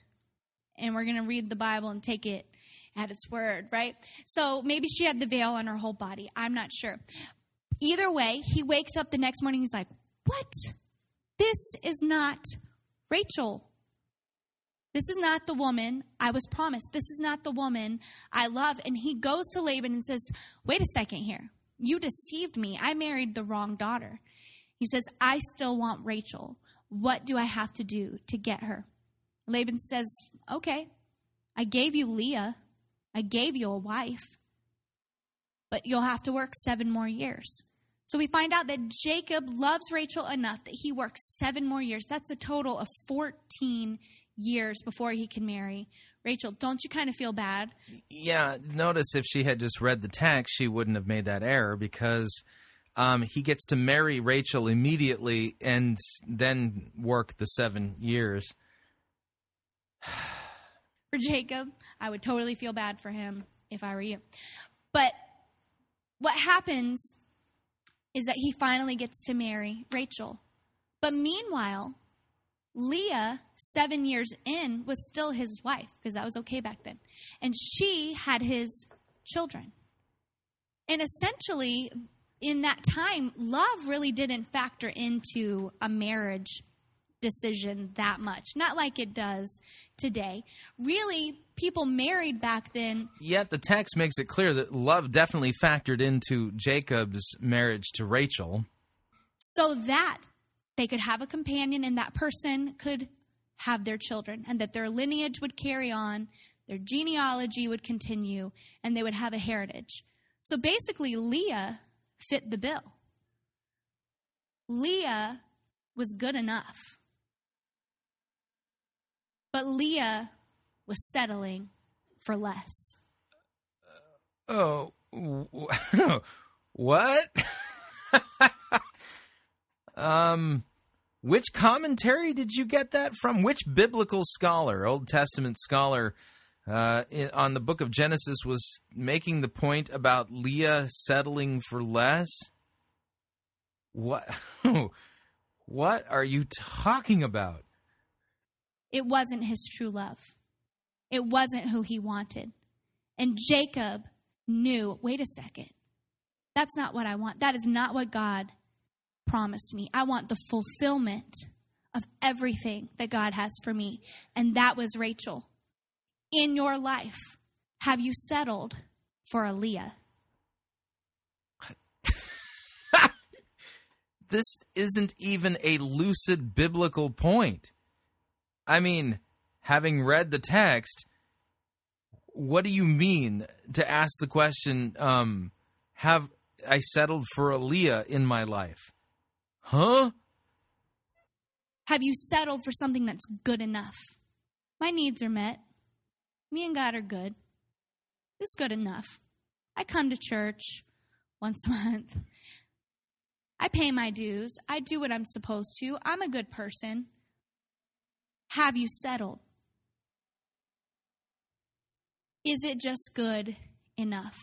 and we're going to read the Bible and take it at its word, right? So maybe she had the veil on her whole body. I'm not sure. Either way, he wakes up the next morning. He's like, what? This is not Rachel. This is not the woman I was promised. This is not the woman I love. And he goes to Laban and says, wait a second here. You deceived me. I married the wrong daughter. He says, I still want Rachel. What do I have to do to get her? Laban says, okay, I gave you Leah. I gave you a wife. But you'll have to work 7 more years. So we find out that Jacob loves Rachel enough that he works 7 more years. That's a total of 14 years before he can marry Rachel. Don't you kind of feel bad? Yeah. Notice if she had just read the text, she wouldn't have made that error, because he gets to marry Rachel immediately and then work the 7 years. For Jacob, I would totally feel bad for him if I were you. But what happens is that he finally gets to marry Rachel. But meanwhile, Leah, 7 years in, was still his wife, because that was okay back then. And she had his children. And essentially, in that time, love really didn't factor into a marriage decision that much. Not like it does today. Really, people married back then. Yet the text makes it clear that love definitely factored into Jacob's marriage to Rachel, so that they could have a companion and that person could have their children, and that their lineage would carry on, their genealogy would continue, and they would have a heritage. So basically, Leah fit the bill. Leah was good enough. But Leah was settling for less. What? Which commentary did you get that from? Which biblical scholar, Old Testament scholar, on the book of Genesis was making the point about Leah settling for less? What? What are you talking about? It wasn't his true love. It wasn't who he wanted. And Jacob knew, wait a second, that's not what I want. That is not what God promised me. I want the fulfillment of everything that God has for me. And that was Rachel. In your life, have you settled for a Leah? This isn't even a lucid biblical point. I mean, having read the text, what do you mean to ask the question, have I settled for a Leah in my life? Huh? Have you settled for something that's good enough? My needs are met. Me and God are good. It's good enough. I come to church once a month. I pay my dues. I do what I'm supposed to. I'm a good person. Have you settled? Is it just good enough?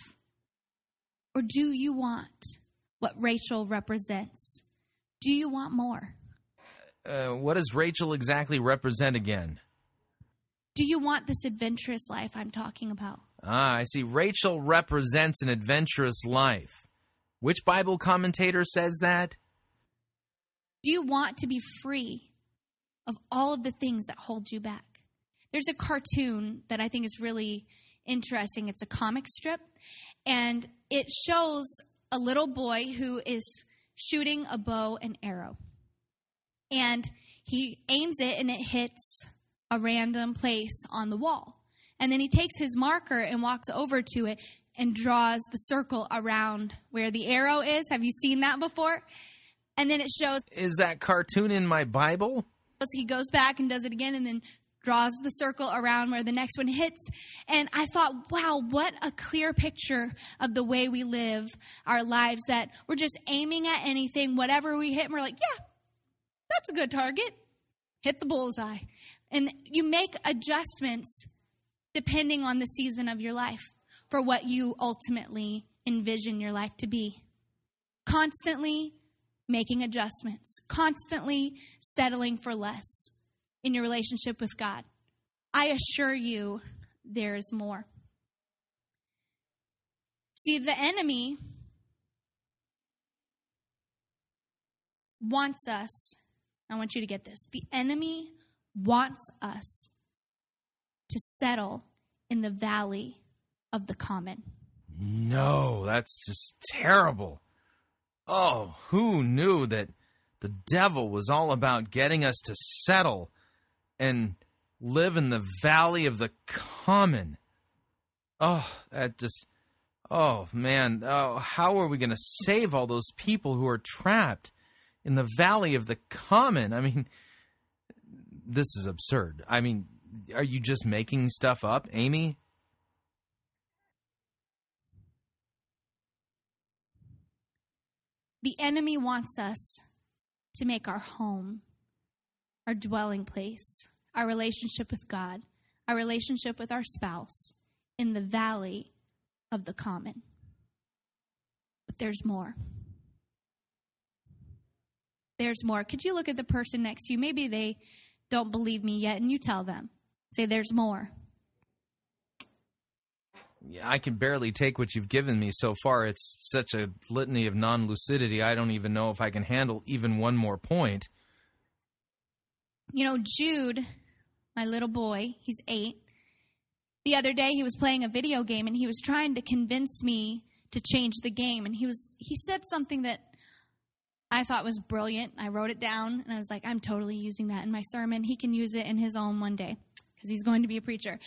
Or do you want what Rachel represents? Do you want more? What does Rachel exactly represent again? Do you want this adventurous life I'm talking about? Ah, I see. Rachel represents an adventurous life. Which Bible commentator says that? Do you want to be free of all of the things that hold you back? There's a cartoon that I think is really interesting. It's a comic strip, and it shows a little boy who is shooting a bow and arrow. And he aims it, and it hits a random place on the wall. And then he takes his marker and walks over to it and draws the circle around where the arrow is. Have you seen that before? And then it shows... Is that cartoon in my Bible? He goes back and does it again and then draws the circle around where the next one hits. And I thought, wow, what a clear picture of the way we live our lives, that we're just aiming at anything, whatever we hit, and we're like, yeah, that's a good target. Hit the bullseye. And you make adjustments depending on the season of your life for what you ultimately envision your life to be. Constantly making adjustments, constantly settling for less in your relationship with God. I assure you, there is more. See, the enemy wants us, I want you to get this, the enemy wants us to settle in the valley of the common. No, that's just terrible. Oh, who knew that the devil was all about getting us to settle and live in the valley of the common? Oh, that just, oh man, oh, how are we going to save all those people who are trapped in the valley of the common? I mean, this is absurd. I mean, are you just making stuff up, Amy? The enemy wants us to make our home, our dwelling place, our relationship with God, our relationship with our spouse in the valley of the common. But there's more. There's more. Could you look at the person next to you? Maybe they don't believe me yet, and you tell them. Say, there's more. Yeah, I can barely take what you've given me so far. It's such a litany of non-lucidity. I don't even know if I can handle even one more point. You know, Jude, my little boy, he's 8. The other day he was playing a video game, and he was trying to convince me to change the game. And he said something that I thought was brilliant. I wrote it down, and I was like, I'm totally using that in my sermon. He can use it in his own one day because he's going to be a preacher.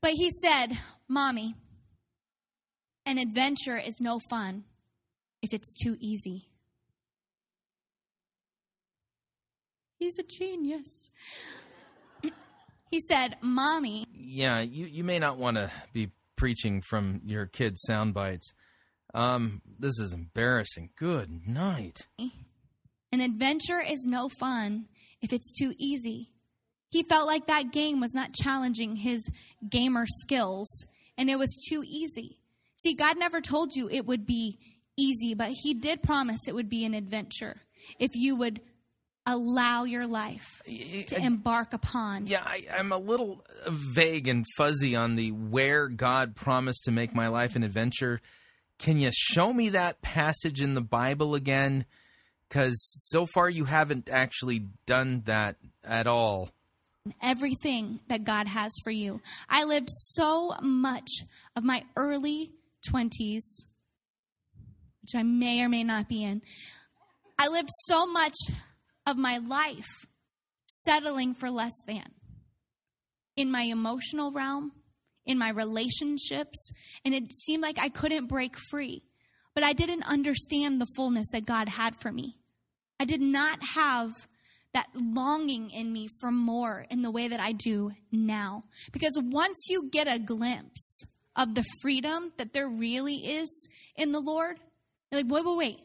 But he said, Mommy, an adventure is no fun if it's too easy. He's a genius. He said, Mommy. Yeah, you may not want to be preaching from your kid's sound bites. This is embarrassing. Good night. An adventure is no fun if it's too easy. He felt like that game was not challenging his gamer skills, and it was too easy. See, God never told you it would be easy, but he did promise it would be an adventure if you would allow your life to embark upon. Yeah, I'm a little vague and fuzzy on the where God promised to make my life an adventure. Can you show me that passage in the Bible again? Because so far you haven't actually done that at all. Everything that God has for you. I lived so much of my early 20s, which I may or may not be in. I lived so much of my life settling for less than in my emotional realm, in my relationships, and it seemed like I couldn't break free. But I didn't understand the fullness that God had for me. I did not have that longing in me for more in the way that I do now. Because once you get a glimpse of the freedom that there really is in the Lord, you're like, wait.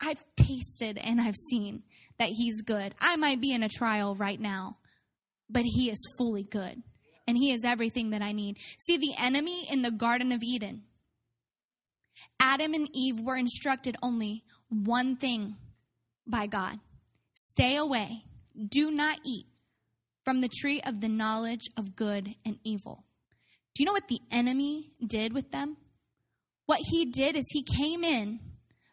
I've tasted and I've seen that he's good. I might be in a trial right now, but he is fully good. And he is everything that I need. See, the enemy in the Garden of Eden Adam and Eve were instructed only one thing by God. Stay away. Do not eat from the tree of the knowledge of good and evil. Do you know what the enemy did with them? What he did is he came in,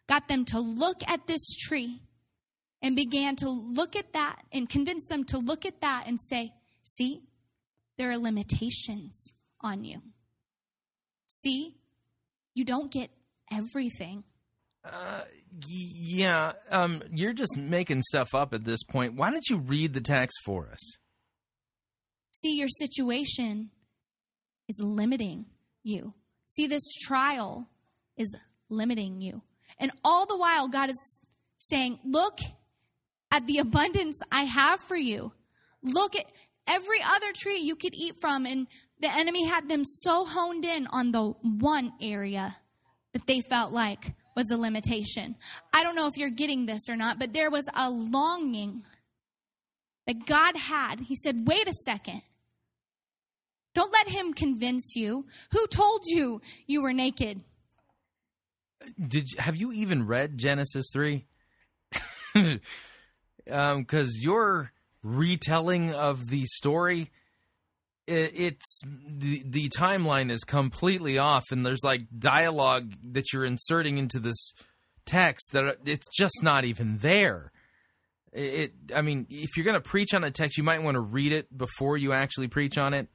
got them to look at this tree and began to look at that and convince them to look at that and say, see, there are limitations on you. See, you don't get everything. You're just making stuff up at this point. Why don't you read the text for us? See, your situation is limiting you. See, this trial is limiting you. And all the while, God is saying, look at the abundance I have for you. Look at every other tree you could eat from. And the enemy had them so honed in on the one area that they felt like was a limitation. I don't know if you're getting this or not, but there was a longing that God had. He said, wait a second. Don't let him convince you. Who told you you were naked? Have you even read Genesis 3? Because your retelling of the story, it's the timeline is completely off, and there's like dialogue that you're inserting into this text that it's just not even there. I mean, if you're going to preach on a text, you might want to read it before you actually preach on it,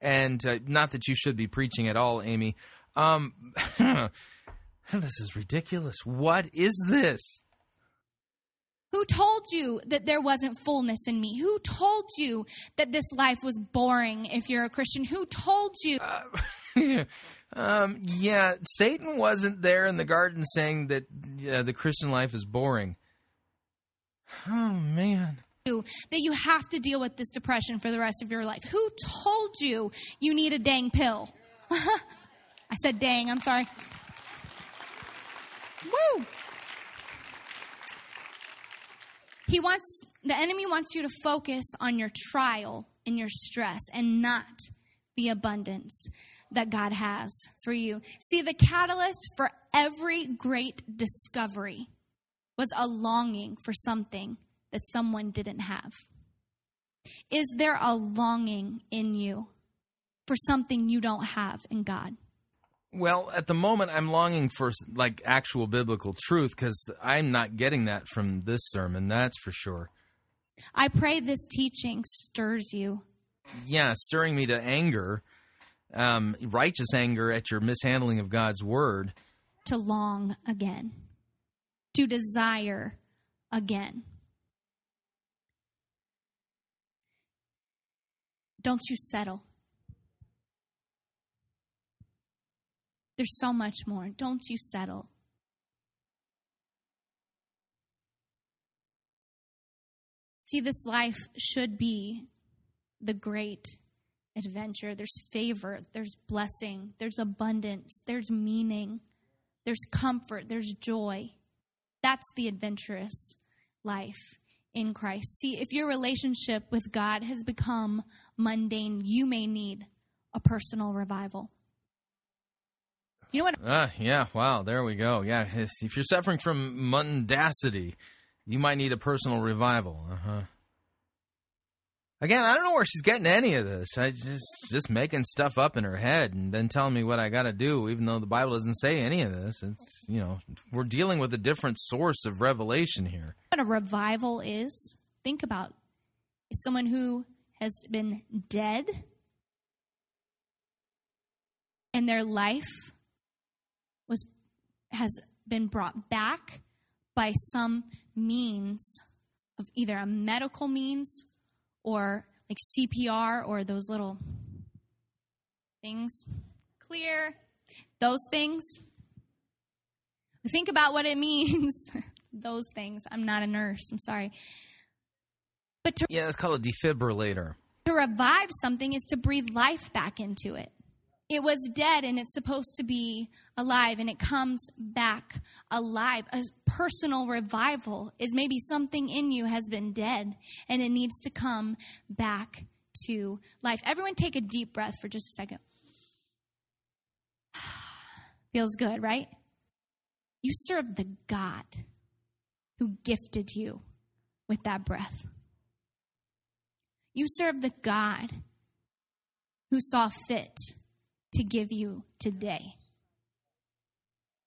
and not that you should be preaching at all, Amy. This is ridiculous. What is this? Who told you that there wasn't fullness in me? Who told you that this life was boring if you're a Christian? Who told you? Satan wasn't there in the garden saying that the Christian life is boring. Oh, man. That you have to deal with this depression for the rest of your life. Who told you you need a dang pill? I said dang, I'm sorry. Woo! The enemy wants you to focus on your trial and your stress and not the abundance that God has for you. See, the catalyst for every great discovery was a longing for something that someone didn't have. Is there a longing in you for something you don't have in God? Well, at the moment, I'm longing for like actual biblical truth because I'm not getting that from this sermon, that's for sure. I pray this teaching stirs you. Yeah, stirring me to anger, righteous anger at your mishandling of God's word. To long again, to desire again. Don't you settle. There's so much more. Don't you settle. See, this life should be the great adventure. There's favor. There's blessing. There's abundance. There's meaning. There's comfort. There's joy. That's the adventurous life in Christ. See, if your relationship with God has become mundane, you may need a personal revival. You know what? There we go. Yeah, if you're suffering from mundacity, you might need a personal revival. Again, I don't know where she's getting any of this. I just making stuff up in her head and then telling me what I got to do, even though the Bible doesn't say any of this. It's, you know, we're dealing with a different source of revelation here. What a revival is, think about. It's someone who has been dead and their life has been brought back by some means of either a medical means or like CPR or those little things, clear, those things. Think about what it means, those things. I'm not a nurse, I'm sorry. But it's called a defibrillator. To revive something is to breathe life back into it. It was dead, and it's supposed to be alive, and it comes back alive. A personal revival is maybe something in you has been dead, and it needs to come back to life. Everyone take a deep breath for just a second. Feels good, right? You serve the God who gifted you with that breath. You serve the God who saw fit to give you today.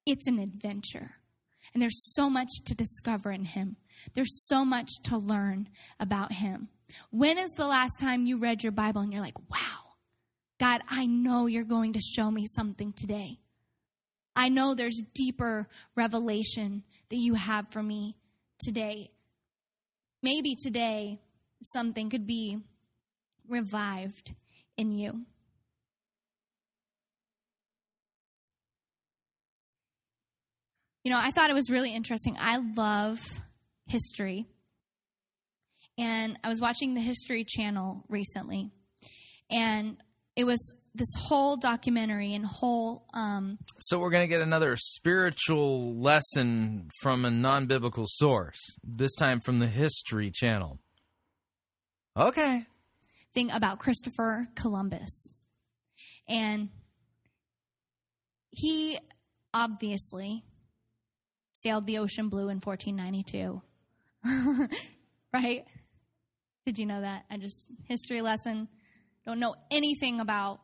It's an adventure. And there's so much to discover in him. There's so much to learn about him. When is the last time you read your Bible and you're like, wow, God, I know you're going to show me something today. I know there's deeper revelation that you have for me today. Maybe today something could be revived in you. You know, I thought it was really interesting. I love history. And I was watching the History Channel recently. And it was this whole documentary and whole... So we're going to get another spiritual lesson from a non-biblical source. This time from the History Channel. Okay. Thing about Christopher Columbus. And he obviously... sailed the ocean blue in 1492, right? Did you know that? I just, history lesson, don't know anything about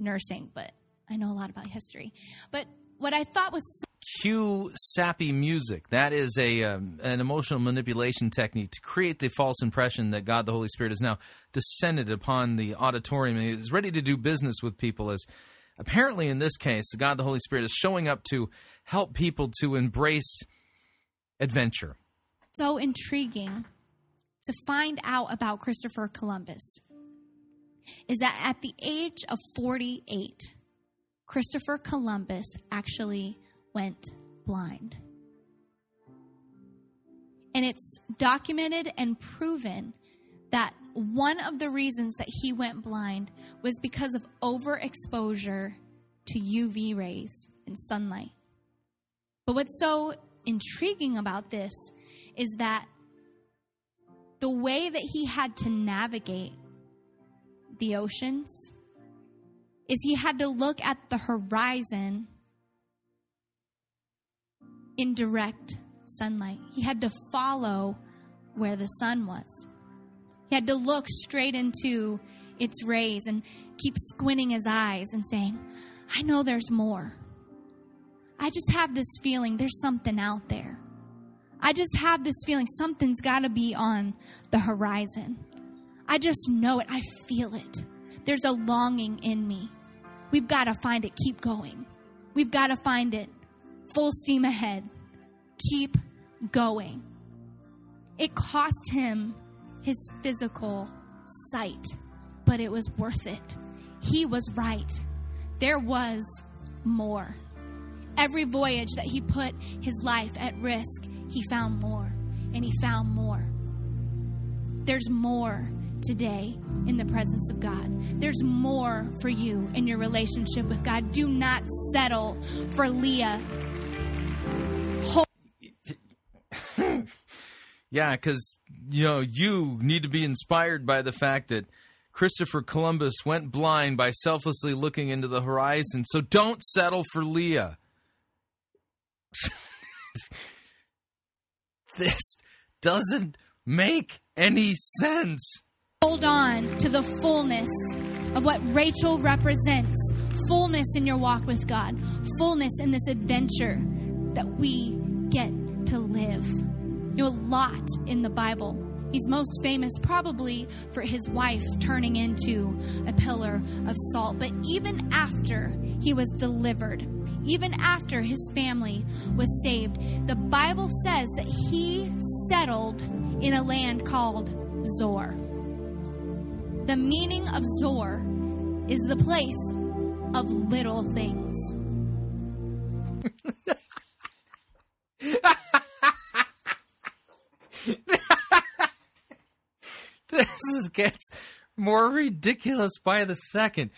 nursing, but I know a lot about history. But what I thought was... Cue sappy music. That is an emotional manipulation technique to create the false impression that God the Holy Spirit has now descended upon the auditorium and is ready to do business with people as... Apparently, in this case, God the Holy Spirit is showing up to help people to embrace adventure. So intriguing to find out about Christopher Columbus is that at the age of 48, Christopher Columbus actually went blind. And it's documented and proven that one of the reasons that he went blind was because of overexposure to UV rays and sunlight. But what's so intriguing about this is that the way that he had to navigate the oceans is he had to look at the horizon in direct sunlight. He had to follow where the sun was. He had to look straight into its rays and keep squinting his eyes and saying, I know there's more. I just have this feeling there's something out there. I just have this feeling something's got to be on the horizon. I just know it. I feel it. There's a longing in me. We've got to find it. Keep going. We've got to find it. Full steam ahead. Keep going. It cost him his physical sight, but it was worth it. He was right. There was more. Every voyage that he put his life at risk, he found more, and he found more. There's more today in the presence of God. There's more for you in your relationship with God. Do not settle for Leah. Yeah, because, you know, you need to be inspired by the fact that Christopher Columbus went blind by selflessly looking into the horizon. So don't settle for Leah. This doesn't make any sense. Hold on to the fullness of what Rachel represents. Fullness in your walk with God. Fullness in this adventure that we get to live. You know, Lot in the Bible, he's most famous probably for his wife turning into a pillar of salt. But even after he was delivered, even after his family was saved, the Bible says that he settled in a land called Zor. The meaning of Zor is the place of little things. This gets more ridiculous by the second.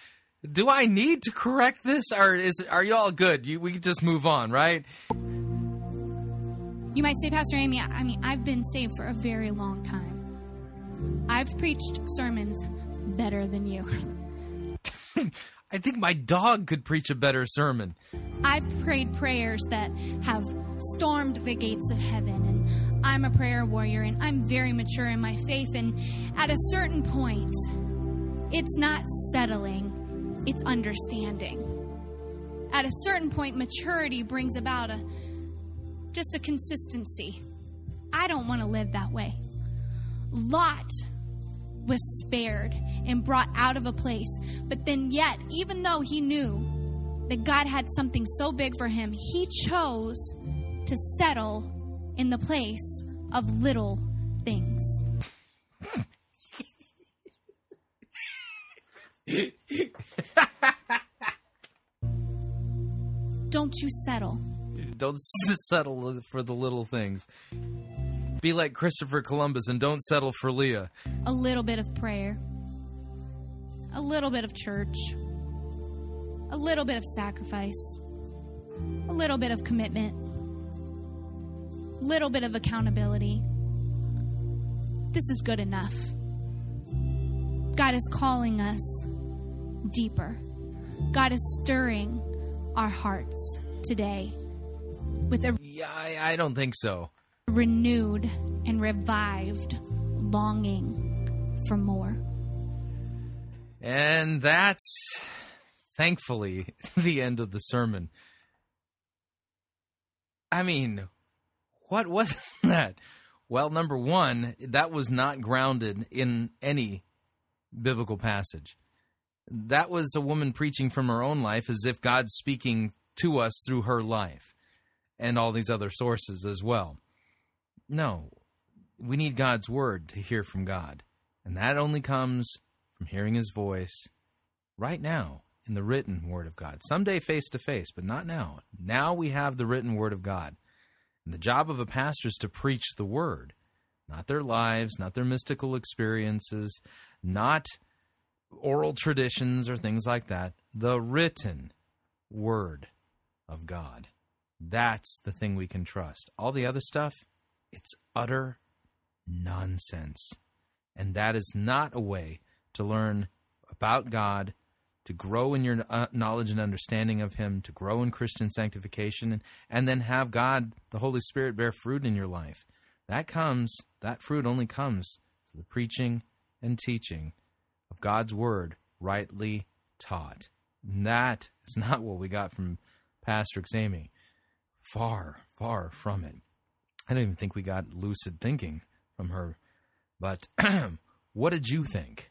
Do I need to correct this, or are you all good? We can just move on, right? You might say, Pastor Amy, I mean, I've been saved for a very long time. I've preached sermons better than you. I think my dog could preach a better sermon. I've prayed prayers that have stormed the gates of heaven, and I'm a prayer warrior, and I'm very mature in my faith, and at a certain point, it's not settling, it's understanding. At a certain point, maturity brings about just a consistency. I don't want to live that way. Lot was spared and brought out of a place, but then yet, even though he knew that God had something so big for him, he chose to settle in the place of little things. Don't you settle. Don't settle for the little things. Be like Christopher Columbus and don't settle for Leah. A little bit of prayer. A little bit of church. A little bit of sacrifice. A little bit of commitment. A little bit of accountability. This is good enough. God is calling us deeper. God is stirring our hearts today with a... Yeah, I don't think so. ...renewed and revived longing for more. And that's, thankfully, the end of the sermon. I mean, what was that? Well, number one, that was not grounded in any biblical passage. That was a woman preaching from her own life as if God's speaking to us through her life and all these other sources as well. No, we need God's word to hear from God. And that only comes from hearing his voice right now in the written word of God. Someday face to face, but not now. Now we have the written word of God. And the job of a pastor is to preach the word, not their lives, not their mystical experiences, not oral traditions or things like that, the written word of God. That's the thing we can trust. All the other stuff, it's utter nonsense. And that is not a way to learn about God, to grow in your knowledge and understanding of him, to grow in Christian sanctification, and then have God, the Holy Spirit, bear fruit in your life. That fruit only comes through the preaching and teaching of God's word rightly taught. And that is not what we got from Pastor Amy. Far, far from it. I don't even think we got lucid thinking from her. But what did you think?